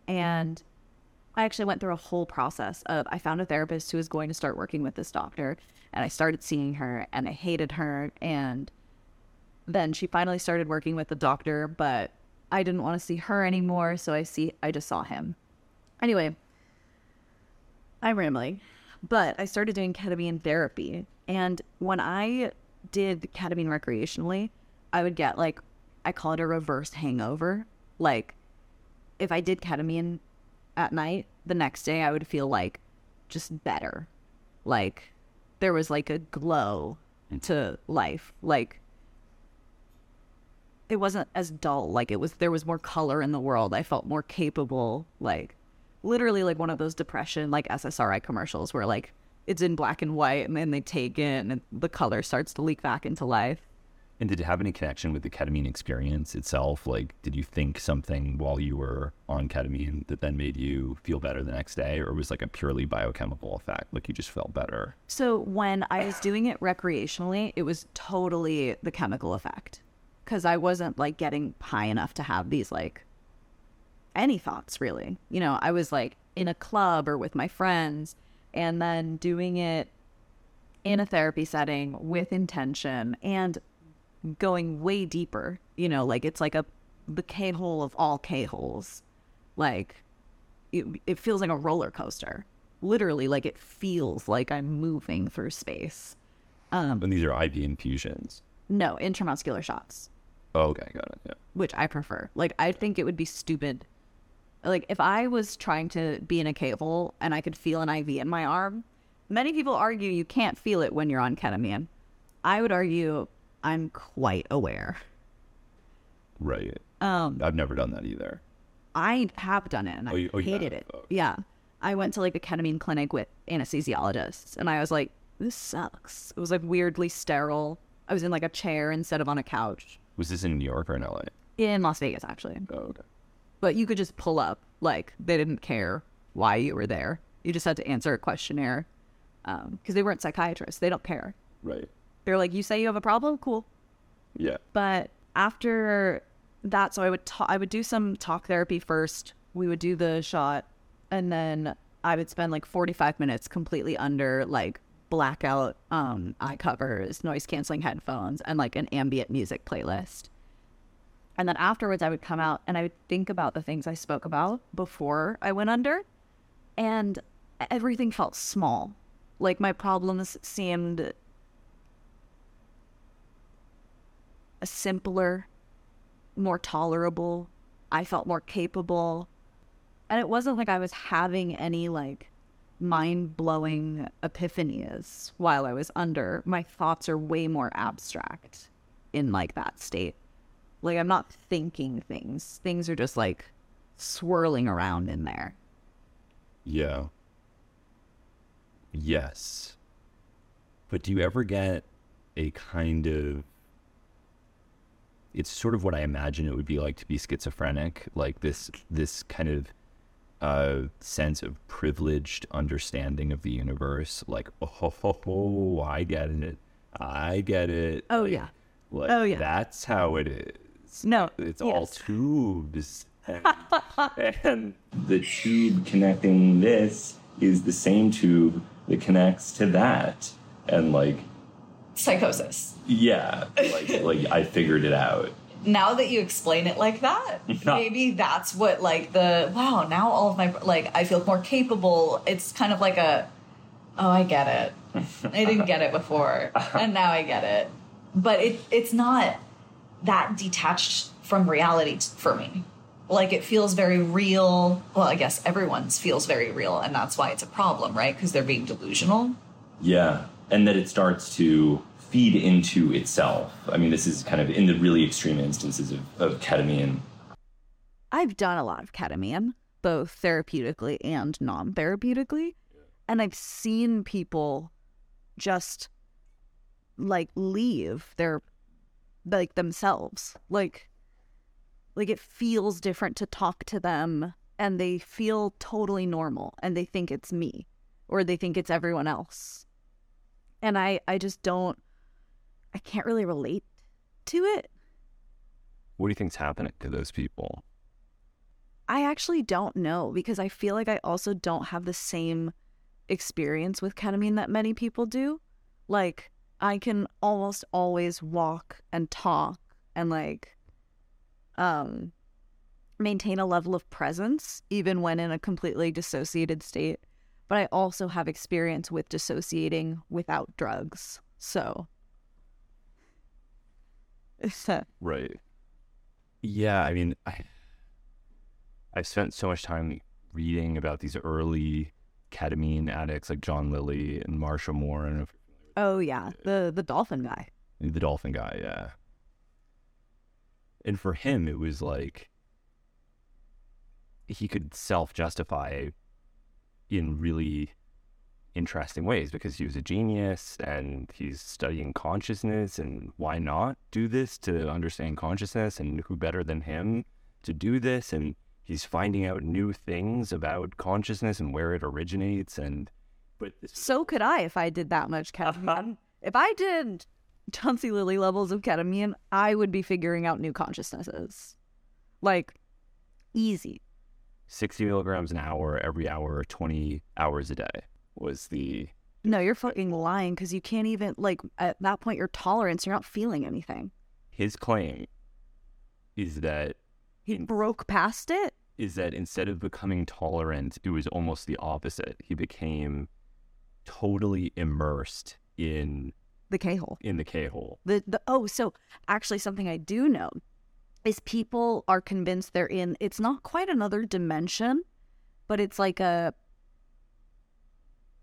And I actually went through a whole process of, I found a therapist who was going to start working with this doctor, and I started seeing her, and I hated her. And then she finally started working with the doctor, but I didn't want to see her anymore, so I see, I just saw him. Anyway, I'm rambling, but I started doing ketamine therapy. And when I did ketamine recreationally, I would get like, I call it a reverse hangover. Like if I did ketamine at night, the next day I would feel like just better. Like there was like a glow to life. Like it wasn't as dull. Like it was, there was more color in the world. I felt more capable, like literally like one of those depression, like S S R I commercials where like it's in black and white and then they take it and the color starts to leak back into life. And did it have any connection with the ketamine experience itself? Like, did you think something while you were on ketamine that then made you feel better the next day? Or was it like a purely biochemical effect? Like you just felt better? So when I was doing it recreationally, it was totally the chemical effect. Because I wasn't like getting high enough to have these like any thoughts really. You know, I was like in a club or with my friends, and then doing it in a therapy setting with intention and going way deeper, you know, like it's like a the K-hole of all K-holes. Like it, it feels like a roller coaster. Literally, like it feels like I'm moving through space. Um, and these are I V infusions? No, intramuscular shots. Oh, okay, got it. Yeah. Which I prefer. Like I think it would be stupid. Like if I was trying to be in a K-hole and I could feel an I V in my arm, many people argue you can't feel it when you're on ketamine. I would argue I'm quite aware. Right. Um, I've never done that either. I have done it, and I oh, you, oh, hated yeah. it. Oh. Yeah. I went to like a ketamine clinic with anesthesiologists, and I was like, this sucks. It was like weirdly sterile. I was in like a chair instead of on a couch. Was this in New York or in L A? In Las Vegas, actually. Oh, okay. But you could just pull up. Like, they didn't care why you were there. You just had to answer a questionnaire. Um, because they weren't psychiatrists. They don't care. Right. They're like, you say you have a problem? Cool. Yeah. But after that, so I would ta- I would do some talk therapy first. We would do the shot. And then I would spend like forty-five minutes completely under like blackout um, eye covers, noise canceling headphones, and like an ambient music playlist. And then afterwards I would come out and I would think about the things I spoke about before I went under. And everything felt small. Like my problems seemed simpler, more tolerable. I felt more capable. And it wasn't like I was having any like mind-blowing epiphanies while I was under. My thoughts are way more abstract in like that state. Like I'm not thinking things. Things are just like swirling around in there. Yeah. Yes. But do you ever get a kind of, it's sort of what I imagine it would be like to be schizophrenic, like this this kind of uh, sense of privileged understanding of the universe, like, oh, ho, ho, ho, I get it, I get it. Oh, like, yeah. Like, oh, yeah. That's how it is. No, it's yes. all tubes. And the tube connecting this is the same tube that connects to that. And, like, psychosis. Yeah, like like I figured it out. Now that you explain it like that, yeah. Maybe that's what like the wow. Now all of my like I feel more capable. It's kind of like a oh I get it. I didn't get it before, and now I get it. But it it's not that detached from reality t- for me. Like it feels very real. Well, I guess everyone's feels very real, and that's why it's a problem, right? Because they're being delusional. Yeah. And that it starts to feed into itself. I mean, this is kind of in the really extreme instances of, of ketamine. I've done a lot of ketamine, both therapeutically and non-therapeutically. And I've seen people just, like, leave their, like, themselves. Like, like it feels different to talk to them, and they feel totally normal, and they think it's me, or they think it's everyone else. And I, I just don't, I can't really relate to it. What do you think's happening to those people? I actually don't know, because I feel like I also don't have the same experience with ketamine that many people do. Like, I can almost always walk and talk and like um, maintain a level of presence, even when in a completely dissociated state. But I also have experience with dissociating without drugs. So. Right. Yeah, I mean, I, I've spent so much time reading about these early ketamine addicts like John Lilly and Marsha Moore. I don't know if you're familiar with that. Oh, yeah. The, the dolphin guy. The dolphin guy, yeah. And for him, it was like he could self-justify in really interesting ways because he was a genius and he's studying consciousness, and why not do this to understand consciousness, and who better than him to do this? And he's finding out new things about consciousness and where it originates. And but this... so could I if I did that much ketamine. If I did Chauncey Lily levels of ketamine, I would be figuring out new consciousnesses. Like, easy. sixty milligrams an hour, every hour, twenty hours a day was the... No, you're fucking lying, because you can't even, like, at that point, your tolerance, you're not feeling anything. His claim is that... He in, broke past it? Is that instead of becoming tolerant, it was almost the opposite. He became totally immersed in... The K-hole. In the K-hole. The, the, oh, so actually something I do know is people are convinced they're in... It's not quite another dimension, but it's like a...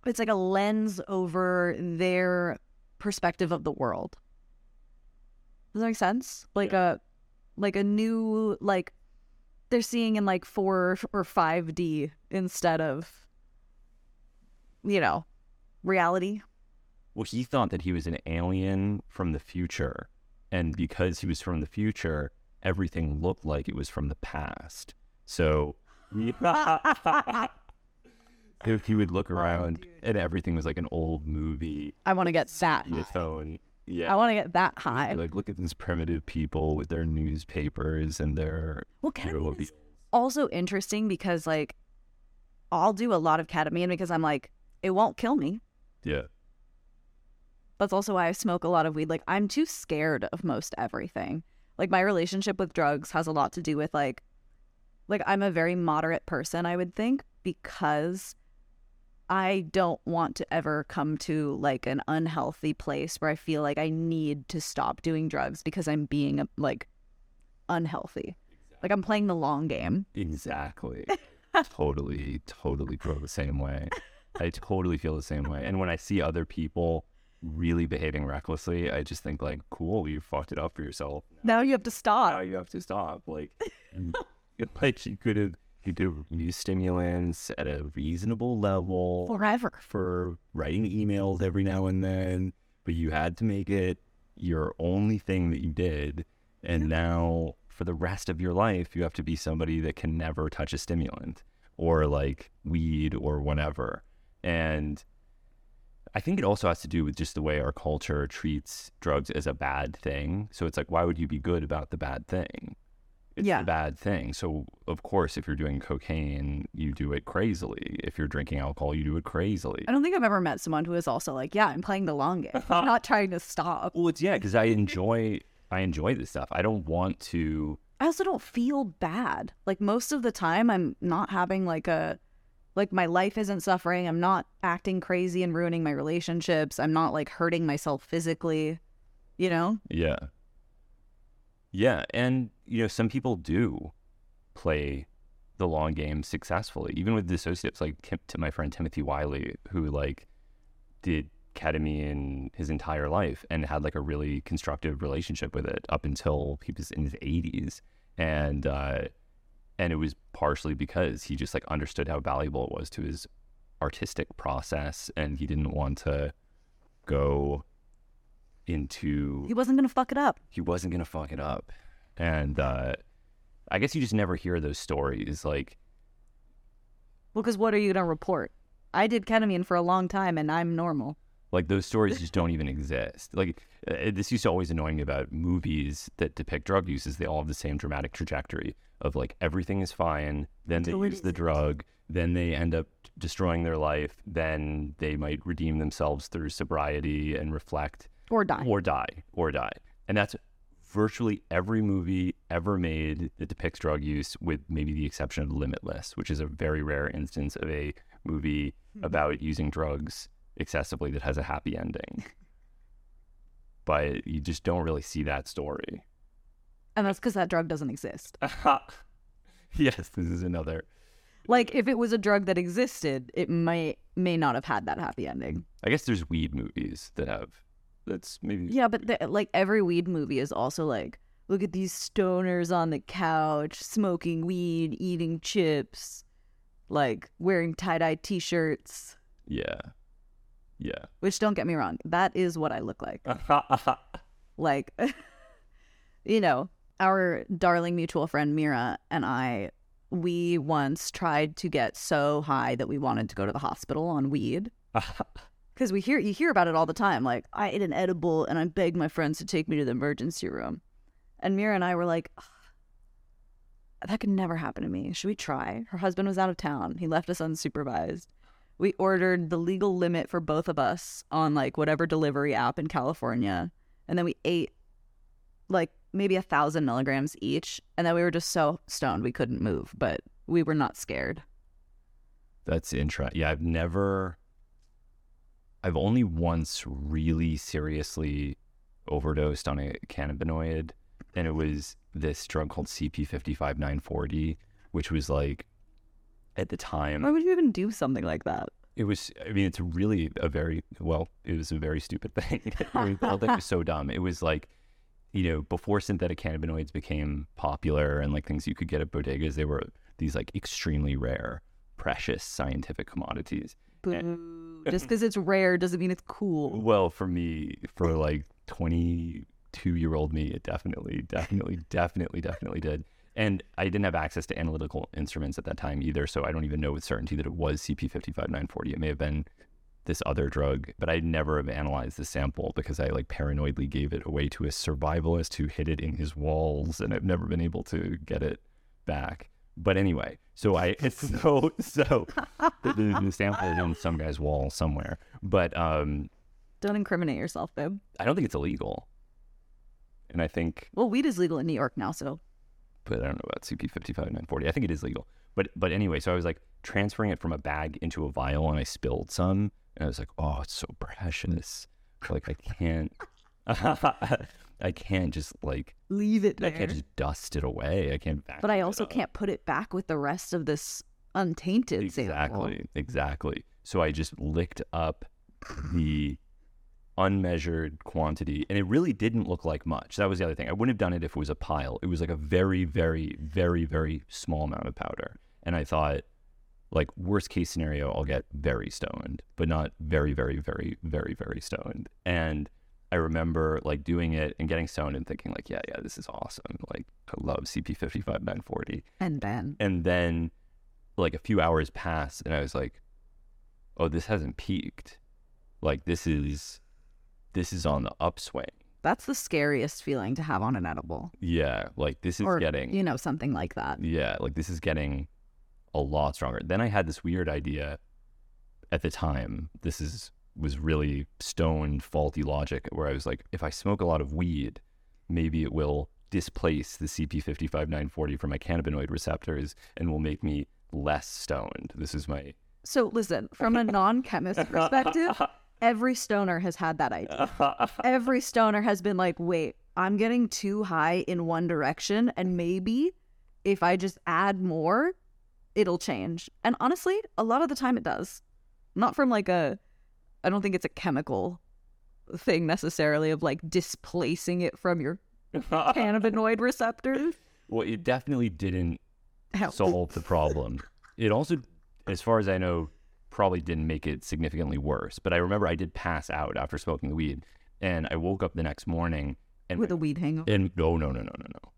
It's like a lens over their perspective of the world. Does that make sense? Like yeah. a like a new, like, they're seeing in like four or five D instead of, you know, reality. Well, he thought that he was an alien from the future. And because he was from the future, everything looked like it was from the past. So... If he would look around, oh, and everything was like an old movie. I want to get that high. Yeah. I want to get that high. Like, look at these primitive people with their newspapers and their... Well, ketamine is also interesting because, like, I'll do a lot of ketamine because I'm like, it won't kill me. Yeah. That's also why I smoke a lot of weed. Like, I'm too scared of most everything. Like, my relationship with drugs has a lot to do with, like... Like, I'm a very moderate person, I would think, because... I don't want to ever come to like an unhealthy place where I feel like I need to stop doing drugs because I'm being like unhealthy. Exactly. Like I'm playing the long game. Exactly. totally, totally feel the same way. I totally feel the same way. And when I see other people really behaving recklessly, I just think like, cool, you fucked it up for yourself. Now, now you have to stop. Now you have to stop. Like, like you could have... You do use stimulants at a reasonable level. Forever. For writing emails every now and then. But you had to make it your only thing that you did. And yeah. Now for the rest of your life, you have to be somebody that can never touch a stimulant or like weed or whatever. And I think it also has to do with just the way our culture treats drugs as a bad thing. So it's like, why would you be good about the bad thing? It's yeah. a bad thing. So, of course, if you're doing cocaine, you do it crazily. If you're drinking alcohol, you do it crazily. I don't think I've ever met someone who is also like, yeah, I'm playing the long game. I'm not trying to stop. Well, it's, yeah, because I enjoy I enjoy this stuff. I don't want to... I also don't feel bad. Like, most of the time, I'm not having like a... Like, my life isn't suffering. I'm not acting crazy and ruining my relationships. I'm not, like, hurting myself physically, you know? Yeah. Yeah, and, you know, some people do play the long game successfully, even with dissociatives, like Tim, to my friend Timothy Wiley, who, like, did ketamine his entire life and had, like, a really constructive relationship with it up until he was in his eighties. And uh, and it was partially because he just, like, understood how valuable it was to his artistic process, and he didn't want to go... into he wasn't gonna fuck it up he wasn't gonna fuck it up and uh I guess you just never hear those stories, like, well, because what are you gonna report? I did ketamine for a long time and I'm normal. Like, those stories just don't even exist. Like, uh, this used to always annoy me about movies that depict drug uses. They all have the same dramatic trajectory of, like, everything is fine, then they use the drug, then they end up destroying their life, then they might redeem themselves through sobriety and reflect. Or die. Or die. Or die. And that's virtually every movie ever made that depicts drug use, with maybe the exception of Limitless, which is a very rare instance of a movie mm-hmm. about using drugs excessively that has a happy ending. But you just don't really see that story. And that's because that drug doesn't exist. Yes, this is another... Like, if it was a drug that existed, it might may not have had that happy ending. I guess there's weed movies that have, that's maybe... Yeah, but the, like, every weed movie is also like, look at these stoners on the couch, smoking weed, eating chips, like, wearing tie-dye t-shirts. Yeah. Yeah. Which, don't get me wrong, that is what I look like. Like, you know, our darling mutual friend Mira and I, we once tried to get so high that we wanted to go to the hospital on weed. Because we hear, you hear about it all the time. Like, I ate an edible and I begged my friends to take me to the emergency room. And Mira and I were like, that could never happen to me. Should we try? Her husband was out of town. He left us unsupervised. We ordered the legal limit for both of us on, like, whatever delivery app in California. And then we ate, like, maybe a thousand milligrams each. And then we were just so stoned we couldn't move, but we were not scared. That's interesting. Yeah, I've never... I've only once really seriously overdosed on a cannabinoid, and it was this drug called C P five five nine four zero, which was, like, at the time... Why would you even do something like that? It was... I mean, it's really a very... Well, it was a very stupid thing. I mean, all that was so dumb. It was, like... You know, before synthetic cannabinoids became popular and, like, things you could get at bodegas, they were these, like, extremely rare, precious scientific commodities. Boo. And... Just because it's rare doesn't mean it's cool. Well, for me, for, like, twenty-two-year-old me, it definitely, definitely, definitely, definitely did. And I didn't have access to analytical instruments at that time either, so I don't even know with certainty that it was C P five five nine four zero. It may have been this other drug, but I'd never have analyzed the sample because I, like, paranoidly gave it away to a survivalist who hid it in his walls, and I've never been able to get it back. But anyway, so I, it's so, so the, the sample is on some guy's wall somewhere, but, um, don't incriminate yourself, babe. I don't think it's illegal. And I think, well, weed is legal in New York now, so, but I don't know about C P five five nine four zero. I think it is legal, but, but anyway, so I was, like, transferring it from a bag into a vial, and I spilled some. And I was like, oh, it's so precious. Like, I can't, I can't just, like, leave it there. I can't just dust it away. I can't vacuum it up. But I also can't put it back with the rest of this untainted Exactly, sample. exactly. So I just licked up the unmeasured quantity, and it really didn't look like much. That was the other thing. I wouldn't have done it if it was a pile. It was like a very, very, very, very small amount of powder. And I thought, like, worst case scenario, I'll get very stoned, but not very, very, very, very, very stoned. And I remember, like, doing it and getting stoned and thinking, like, yeah, yeah, this is awesome. Like, I love C P five five nine four zero. And then? And then, like, a few hours passed, and I was like, oh, this hasn't peaked. Like, this is, this is on the upswing. That's the scariest feeling to have on an edible. Yeah, like, this is or, getting... you know, something like that. Yeah, like, this is getting... a lot stronger. Then I had this weird idea at the time. This is was really stoned, faulty logic, where I was like, if I smoke a lot of weed, maybe it will displace the C P five five nine four zero from my cannabinoid receptors and will make me less stoned. This is my... So listen, from a non-chemist perspective, every stoner has had that idea. Every stoner has been like, wait, I'm getting too high in one direction, and maybe if I just add more, it'll change. And honestly, a lot of the time it does. Not from like a, I don't think it's a chemical thing necessarily of like displacing it from your cannabinoid receptors. Well, it definitely didn't Help. solve the problem. It also, as far as I know, probably didn't make it significantly worse. But I remember I did pass out after smoking the weed, and I woke up the next morning. And with a weed hangover? And no, no, no, no, no, no.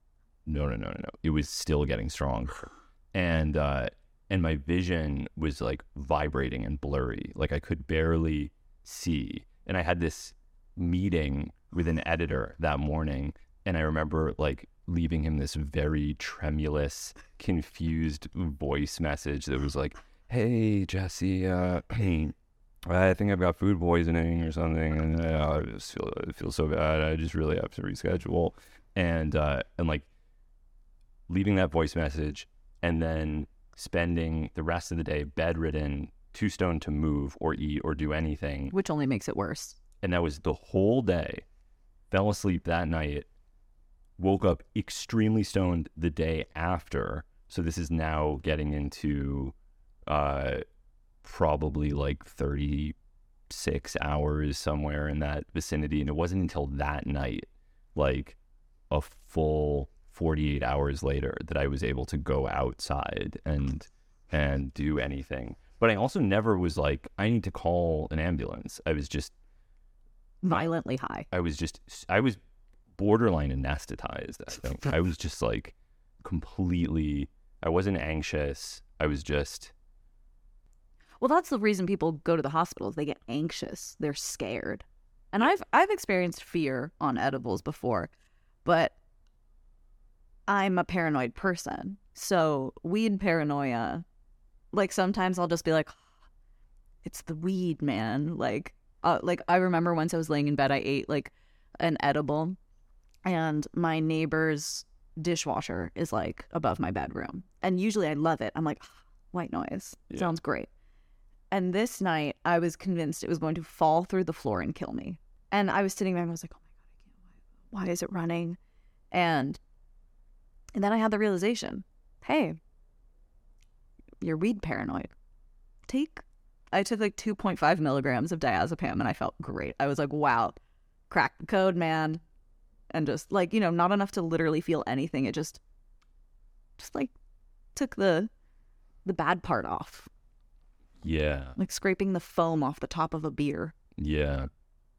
No, no, no, no, no. It was still getting stronger. And uh, and my vision was like vibrating and blurry. Like I could barely see. And I had this meeting with an editor that morning. And I remember like leaving him this very tremulous, confused voice message that was like, hey, Jesse, uh, I think I've got food poisoning or something. And uh, I just feel, I feel so bad. I just really have to reschedule. And uh, and like leaving that voice message, and then spending the rest of the day bedridden, too stoned to move or eat or do anything. Which only makes it worse. And that was the whole day. Fell asleep that night, woke up extremely stoned the day after. So this is now getting into uh, probably like thirty-six hours, somewhere in that vicinity. And it wasn't until that night, like a full forty-eight hours later, that I was able to go outside and and do anything. But I also never was like, I need to call an ambulance. I was just violently high. I was just, I was borderline anesthetized. I, think. I was just like completely, I wasn't anxious. I was just. Well, that's the reason people go to the hospitals. They get anxious. They're scared. And I've, I've experienced fear on edibles before, but I'm a paranoid person. So weed paranoia, like sometimes I'll just be like, it's the weed, man. Like, uh, like I remember once I was laying in bed, I ate like an edible, and my neighbor's dishwasher is like above my bedroom. And usually I love it. I'm like, white noise. Yeah. Sounds great. And this night I was convinced it was going to fall through the floor and kill me. And I was sitting there and I was like, oh my God, I can't. Why is it running? And, and then I had the realization, hey, you're weed paranoid. Take, I took like two point five milligrams of diazepam and I felt great. I was like, wow, cracked the code, man. And just like, you know, not enough to literally feel anything. It just, just like took the, the bad part off. Yeah. Like scraping the foam off the top of a beer. Yeah.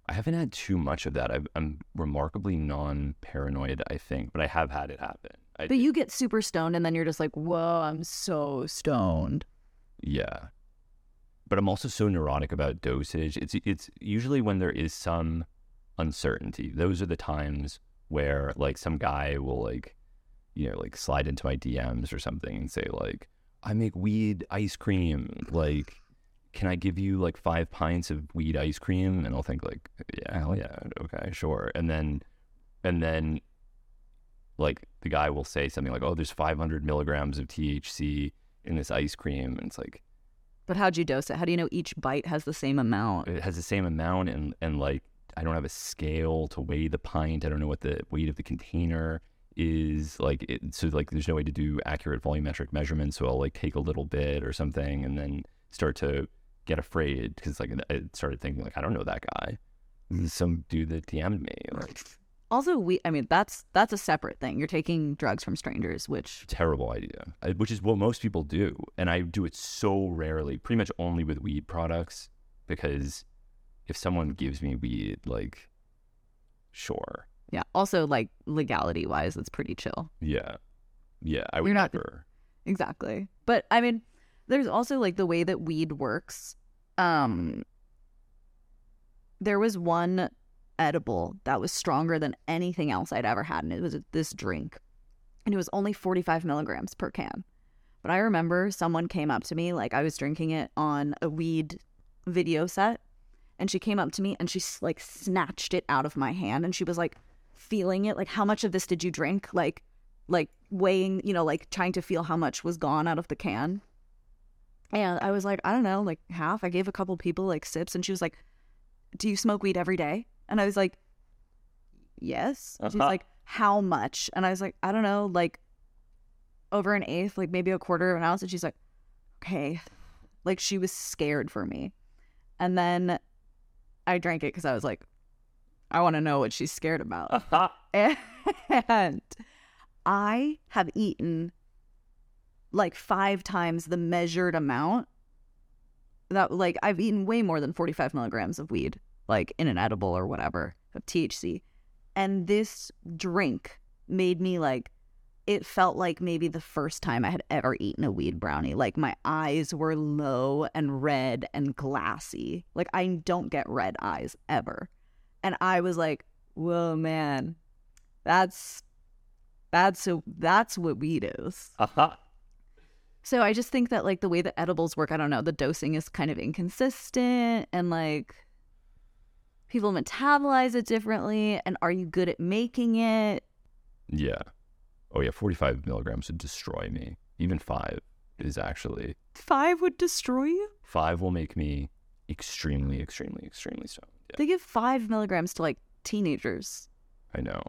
I haven't had too much of that. I've, I'm remarkably non-paranoid, I think, but I have had it happen. I but do. You get super stoned and then you're just like, whoa, I'm so stoned. Yeah. But I'm also so neurotic about dosage. It's it's usually when there is some uncertainty. Those are the times where like some guy will like, you know, like slide into my D Ms or something and say like, I make weed ice cream. Like, can I give you like five pints of weed ice cream? And I'll think like, yeah, hell yeah. Okay, sure. And then, and then like the guy will say something like, oh, there's five hundred milligrams of T H C in this ice cream. And it's like, but how'd you dose it? How do you know each bite has the same amount? It has the same amount. And, and like, I don't have a scale to weigh the pint. I don't know what the weight of the container is, like it, so like there's no way to do accurate volumetric measurements, so I'll like take a little bit or something and then start to get afraid because like I started thinking like, I don't know that guy, some dude that D M'd me. Like, also we I mean that's that's a separate thing. You're taking drugs from strangers, which terrible idea, which is what most people do, and I do it so rarely, pretty much only with weed products, because if someone gives me weed, like sure. Yeah. Also, like legality wise, it's pretty chill. Yeah. Yeah. I would You're not never... exactly. But I mean, there's also like the way that weed works. Um, there was one edible that was stronger than anything else I'd ever had, and it was this drink, and it was only forty-five milligrams per can. But I remember someone came up to me, like I was drinking it on a weed video set, and she came up to me and she like snatched it out of my hand, and she was like, feeling it, like how much of this did you drink, like like weighing, you know, like trying to feel how much was gone out of the can. And I was like, I don't know, like half. I gave a couple people like sips, and she was like, do you smoke weed every day? And I was like, yes. Uh-huh. She's like, how much? And I was like, I don't know, like over an eighth, like maybe a quarter of an ounce. And she's like, okay. Like she was scared for me. And then I drank it because I was like, I want to know what she's scared about. Uh-huh. And I have eaten like five times the measured amount. That like I've eaten way more than forty-five milligrams of weed, like in an edible or whatever, of T H C. And this drink made me like, it felt like maybe the first time I had ever eaten a weed brownie. Like my eyes were low and red and glassy. Like I don't get red eyes ever. And I was like, whoa, man, that's, that's, a, that's what weed is. Uh-huh. So I just think that, like, the way that edibles work, I don't know, the dosing is kind of inconsistent, and, like, people metabolize it differently, and are you good at making it? Yeah. Oh, yeah, forty-five milligrams would destroy me. Even five is actually... Five would destroy you? Five will make me extremely, extremely, extremely stoned. They give five milligrams to like teenagers. I know.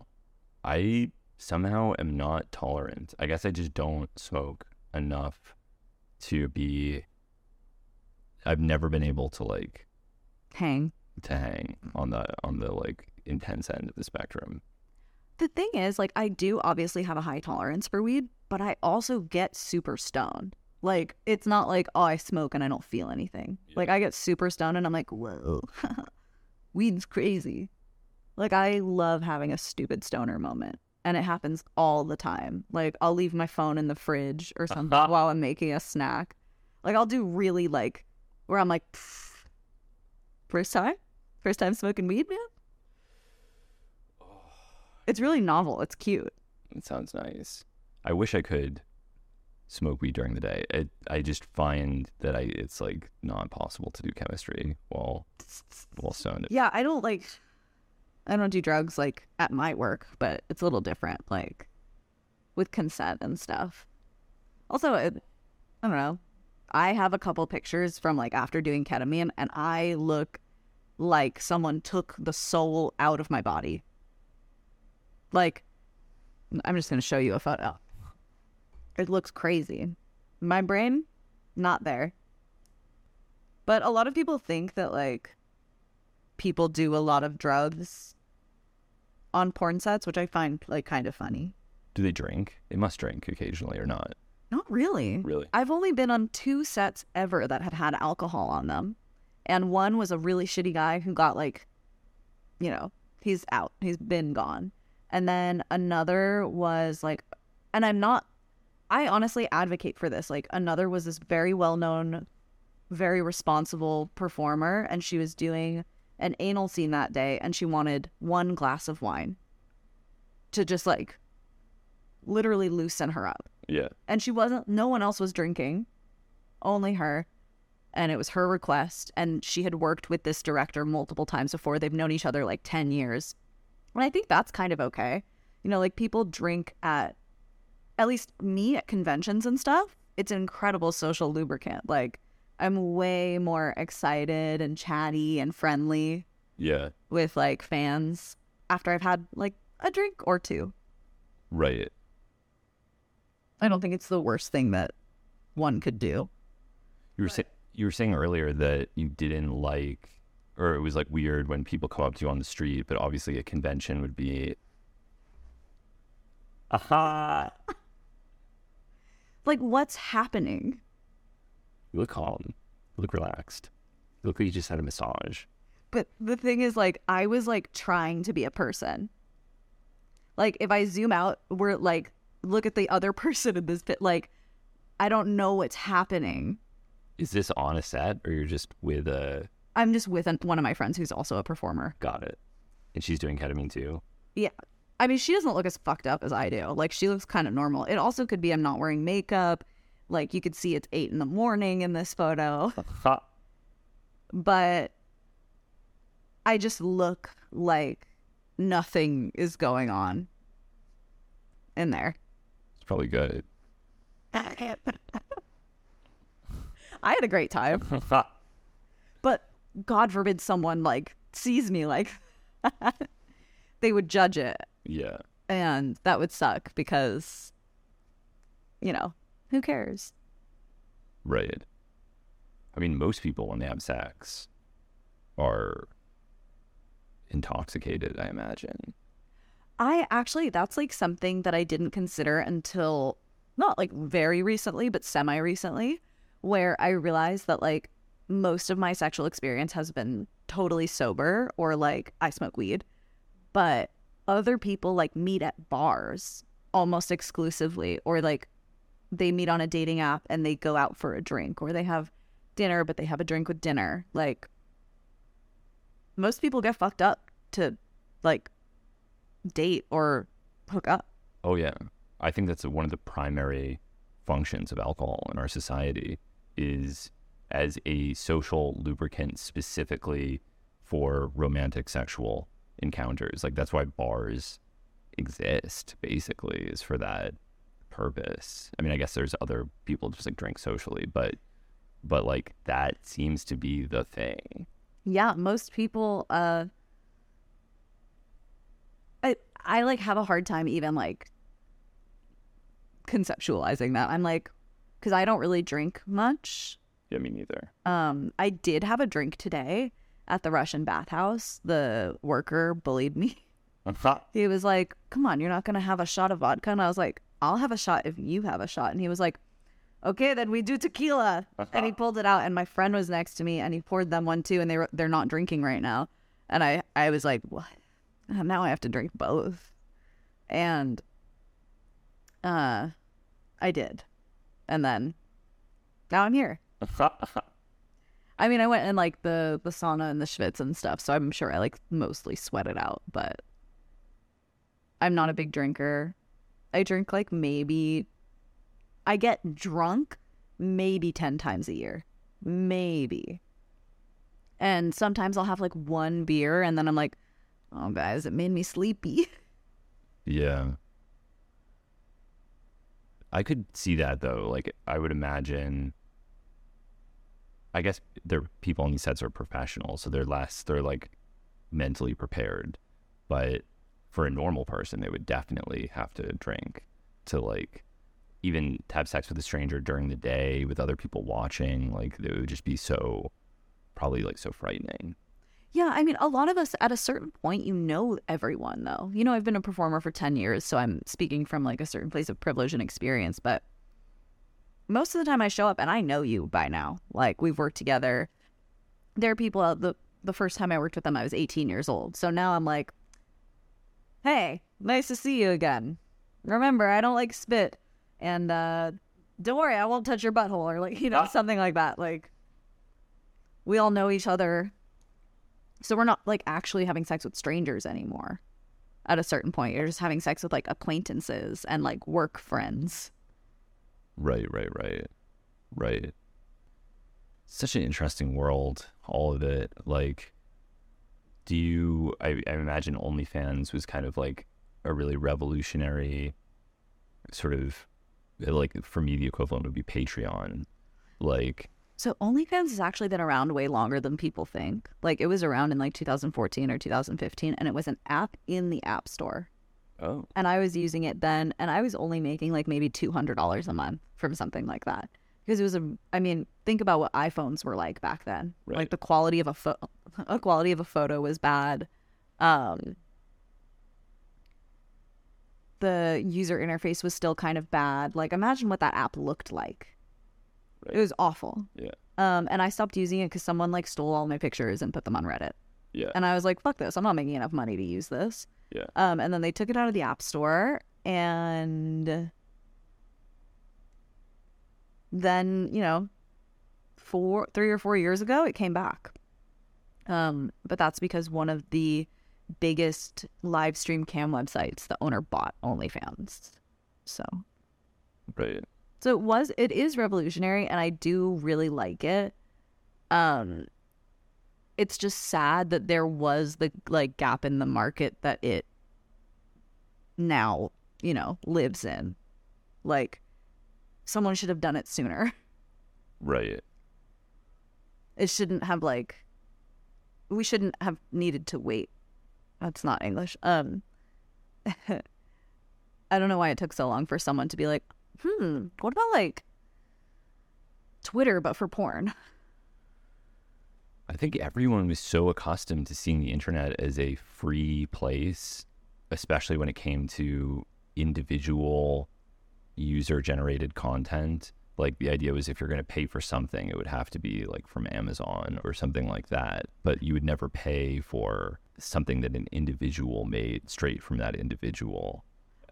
I somehow am not tolerant. I guess I just don't smoke enough to be I've never been able to like hang to hang on the on the like intense end of the spectrum. The thing is, like, I do obviously have a high tolerance for weed, but I also get super stoned. Like, it's not like, oh, I smoke and I don't feel anything. Yeah. Like, I get super stoned and I'm like, whoa, weed's crazy. Like, I love having a stupid stoner moment. And it happens all the time. Like, I'll leave my phone in the fridge or something uh-huh. while I'm making a snack. Like, I'll do really, like, where I'm like, pfft, first time? First time smoking weed, man? It's really novel. It's cute. It sounds nice. I wish I could smoke weed during the day. I, I just find that I it's like not possible to do chemistry while while stoned. Yeah, I don't like. I don't do drugs like at my work, but it's a little different, like with consent and stuff. Also, it, I don't know. I have a couple pictures from like after doing ketamine, and I look like someone took the soul out of my body. Like, I'm just going to show you a photo. It looks crazy. My brain, not there. But a lot of people think that, like, people do a lot of drugs on porn sets, which I find, like, kind of funny. Do they drink? They must drink occasionally or not. Not really. Really? I've only been on two sets ever that had had alcohol on them. And one was a really shitty guy who got, like, you know, he's out. He's been gone. And then another was like, and I'm not, I honestly advocate for this. Like, another was this very well-known, very responsible performer. And she was doing an anal scene that day. And she wanted one glass of wine to just, like, literally loosen her up. Yeah. And she wasn't, no one else was drinking, only her. And it was her request. And she had worked with this director multiple times before. They've known each other like ten years. And I think that's kind of okay. You know, like, people drink at, at least me, at conventions and stuff. It's an incredible social lubricant. Like, I'm way more excited and chatty and friendly. Yeah. With, like, fans after I've had, like, a drink or two. Right. I don't think it's the worst thing that one could do. You were, say- you were saying earlier that you didn't like, or it was, like, weird when people come up to you on the street, but obviously a convention would be, aha. Like, what's happening? You look calm. You look relaxed. You look like you just had a massage. But the thing is, like, I was, like, trying to be a person. Like, if I zoom out, we're, like, look at the other person in this bit. Like, I don't know what's happening. Is this on a set, or you're just with a... I'm just with one of my friends who's also a performer. Got it. And she's doing ketamine too? Yeah. I mean, she doesn't look as fucked up as I do. Like, she looks kind of normal. It also could be I'm not wearing makeup. Like, you could see it's eight in the morning in this photo. But I just look like nothing is going on in there. It's probably good. I had a great time. But... God forbid someone, like, sees me like that. They would judge it. Yeah. And that would suck because, you know, who cares? Right. I mean, most people when they have sex are intoxicated, I imagine. I actually, that's, like, something that I didn't consider until, not, like, very recently, but semi-recently, where I realized that, like, most of my sexual experience has been totally sober, or, like, I smoke weed, but other people, like, meet at bars almost exclusively, or, like, they meet on a dating app and they go out for a drink, or they have dinner but they have a drink with dinner. Like, most people get fucked up to, like, date or hook up. Oh yeah. I think that's one of the primary functions of alcohol in our society, is as a social lubricant specifically for romantic sexual encounters. Like, that's why bars exist, basically, is for that purpose. I mean, I guess there's other people just, like, drink socially, but but like, that seems to be the thing. Yeah, most people uh I I like have a hard time even, like, conceptualizing that. I'm like, because I don't really drink much. Yeah, me neither. Um, I did have a drink today at the Russian bathhouse. The worker bullied me. He was like, come on, you're not going to have a shot of vodka? And I was like, I'll have a shot if you have a shot. And he was like, okay, then we do tequila. And he pulled it out, and my friend was next to me, and he poured them one too, and they were, they're not drinking right now. And I, I was like, what? Now I have to drink both. And uh, I did. And then now I'm here. I mean, I went in like the, the sauna and the schwitz and stuff, so I'm sure I like mostly sweated out, but I'm not a big drinker. I drink like maybe, I get drunk maybe ten times a year. Maybe. And sometimes I'll have like one beer and then I'm like, oh, guys, it made me sleepy. Yeah. I could see that, though. Like, I would imagine, I guess they're, people on these sets are professionals, so they're less, they're like mentally prepared. But for a normal person, they would definitely have to drink to like even have sex with a stranger during the day with other people watching. Like, it would just be so, probably like so frightening. Yeah, I mean, a lot of us, at a certain point, you know everyone, though. You know, I've been a performer for ten years, so I'm speaking from, like, a certain place of privilege and experience, but most of the time I show up, and I know you by now. Like, we've worked together. There are people, out the, the first time I worked with them, I was eighteen years old, so now I'm like, hey, nice to see you again. Remember, I don't like spit, and uh, don't worry, I won't touch your butthole, or, like, you know, ah. something like that. Like, we all know each other. So we're not, like, actually having sex with strangers anymore. At a certain point, you're just having sex with, like, acquaintances and, like, work friends. Right, right, right. Right. Such an interesting world, all of it. Like, do you... I, I imagine OnlyFans was kind of, like, a really revolutionary sort of... Like, for me, the equivalent would be Patreon. Like... So OnlyFans has actually been around way longer than people think. Like, it was around in like two thousand fourteen or two thousand fifteen, and it was an app in the App Store. Oh. And I was using it then, and I was only making like maybe two hundred dollars a month from something like that. Because it was a, I mean, think about what iPhones were like back then. Right. Like the quality of a photo, fo- a quality of a photo was bad. Um, the user interface was still kind of bad. Like, imagine what that app looked like. Right. It was awful. Yeah. Um, and I stopped using it because someone like stole all my pictures and put them on Reddit. Yeah. And I was like, fuck this. I'm not making enough money to use this. Yeah. Um, and then they took it out of the App Store, and then, you know, four, three or four years ago, it came back. Um, but that's because one of the biggest live stream cam websites, the owner bought OnlyFans. So. Right. So it was, it is revolutionary, and I do really like it. Um, it's just sad that there was the like gap in the market that it now, you know, lives in. Like, someone should have done it sooner. Right. It shouldn't have like, we shouldn't have needed to wait. That's not English. Um, I don't know why it took so long for someone to be like, hmm, what about like Twitter but for porn? I think everyone was so accustomed to seeing the internet as a free place, especially when it came to individual user-generated content. Like, the idea was if you're going to pay for something, it would have to be like from Amazon or something like that, but you would never pay for something that an individual made straight from that individual.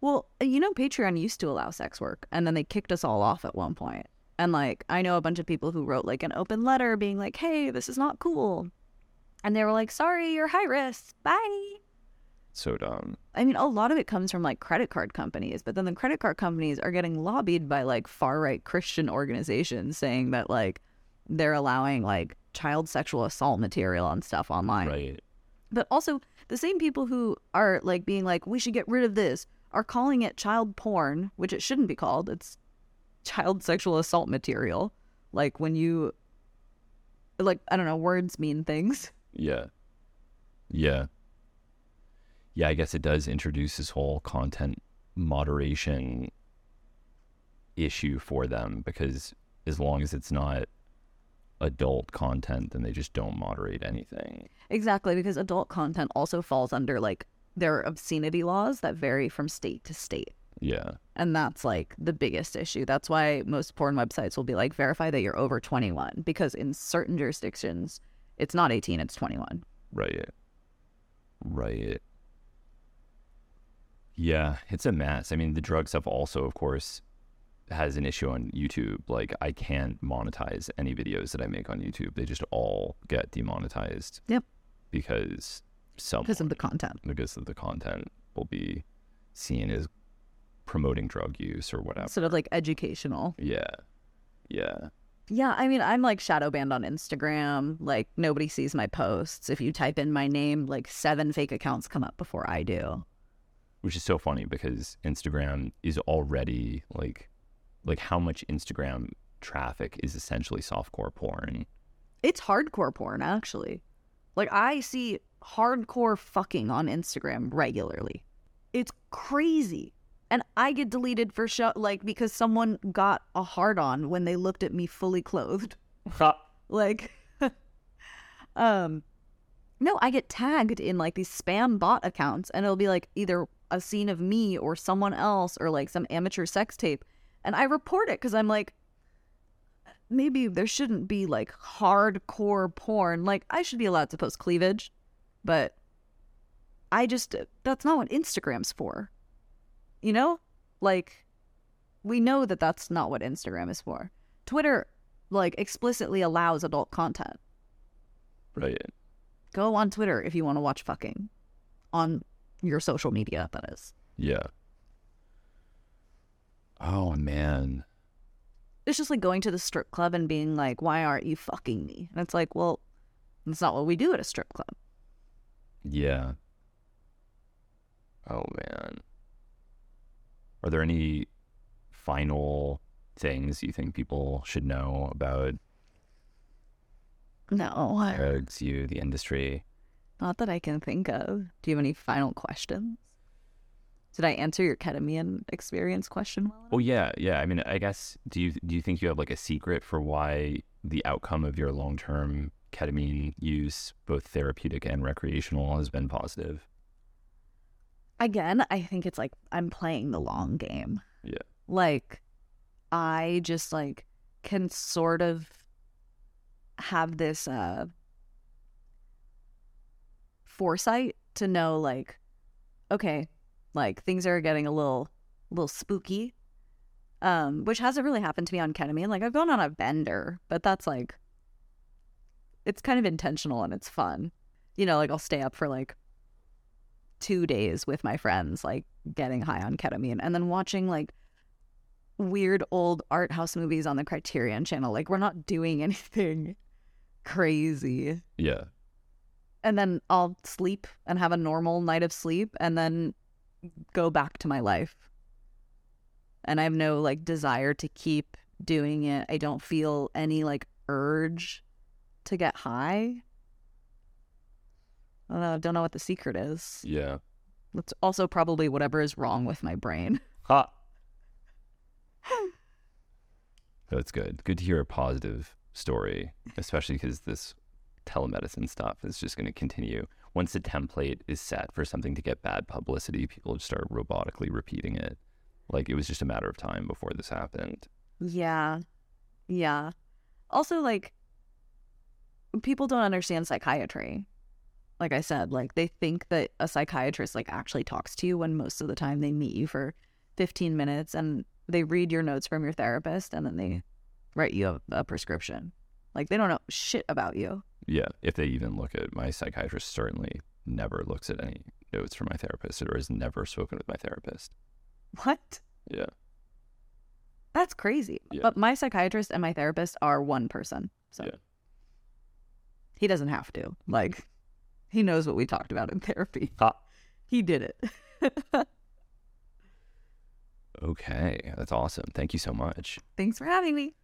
Well, you know, Patreon used to allow sex work, and then they kicked us all off at one point. And, like, I know a bunch of people who wrote, like, an open letter being like, hey, this is not cool. And they were like, sorry, you're high risk. Bye. So dumb. I mean, a lot of it comes from, like, credit card companies. But then the credit card companies are getting lobbied by, like, far-right Christian organizations saying that, like, they're allowing, like, child sexual assault material and stuff online. Right. But also, the same people who are, like, being like, we should get rid of this, are calling it child porn, which it shouldn't be called. It's child sexual assault material. Like, when you, like, I don't know, words mean things. Yeah. Yeah. Yeah, I guess it does introduce this whole content moderation issue for them, because as long as it's not adult content, then they just don't moderate anything. Exactly, because adult content also falls under, like, there are obscenity laws that vary from state to state. Yeah. And that's, like, the biggest issue. That's why most porn websites will be like, verify that you're over twenty-one, because in certain jurisdictions, it's not eighteen, it's twenty-one. Right. Right. Yeah, it's a mess. I mean, the drug stuff also, of course, has an issue on YouTube. Like, I can't monetize any videos that I make on YouTube. They just all get demonetized. Yep. Because someone, because of the content. Because of the content will be seen as promoting drug use or whatever. Sort of like educational. Yeah. Yeah. Yeah, I mean, I'm, like, shadow banned on Instagram. Like, nobody sees my posts. If you type in my name, like, seven fake accounts come up before I do. Which is so funny, because Instagram is already, like, like how much Instagram traffic is essentially softcore porn. It's hardcore porn, actually. Like, I see hardcore fucking on Instagram regularly. It's crazy. And I get deleted for show, like, because someone got a hard-on when they looked at me fully clothed. Like, um, no, I get tagged in, like, these spam bot accounts, and it'll be, like, either a scene of me or someone else or, like, some amateur sex tape. And I report it because I'm like, maybe there shouldn't be, like, hardcore porn. Like, I should be allowed to post cleavage, but I just, that's not what Instagram's for. You know, like, we know that that's not what Instagram is for. Twitter, like, explicitly allows adult content. Right. Go on Twitter if you want to watch fucking. On your social media, that is. Yeah. Oh, man. It's just like going to the strip club and being like, why aren't you fucking me? And it's like, well, that's not what we do at a strip club. Yeah. Oh, man. Are there any final things you think people should know about? No. Drugs, you, the industry? Not that I can think of. Do you have any final questions? Did I answer your ketamine experience question well enough? Oh, yeah, yeah. I mean, I guess, do you do you think you have, like, a secret for why the outcome of your long-term ketamine use, both therapeutic and recreational, has been positive? Again, I think it's like I'm playing the long game. Yeah. Like, I just, like, can sort of have this uh, foresight to know, like, okay, like, things are getting a little, little spooky, um, which hasn't really happened to me on ketamine. Like, I've gone on a bender, but that's, like, it's kind of intentional and it's fun. You know, like, I'll stay up for, like, two days with my friends, like, getting high on ketamine, and then watching, like, weird old art house movies on the Criterion Channel. Like, we're not doing anything crazy. Yeah. And then I'll sleep and have a normal night of sleep and then go back to my life. And I have no, like, desire to keep doing it. I don't feel any, like, urge to get high. I don't know, don't know what the secret is. Yeah. That's also probably whatever is wrong with my brain. Ha! That's good. Good to hear a positive story, especially because this telemedicine stuff is just going to continue. Once the template is set for something to get bad publicity, people just start robotically repeating it. Like, it was just a matter of time before this happened. Yeah. Yeah. Also, like, people don't understand psychiatry. Like I said, like, they think that a psychiatrist, like, actually talks to you, when most of the time they meet you for fifteen minutes and they read your notes from your therapist and then they write you a, a prescription. Like, they don't know shit about you. Yeah, if they even look at, my psychiatrist certainly never looks at any notes from my therapist or has never spoken with my therapist. What? Yeah. That's crazy. Yeah. But my psychiatrist and my therapist are one person. So yeah. He doesn't have to, like... He knows what we talked about in therapy. Ah. He did it. Okay. That's awesome. Thank you so much. Thanks for having me.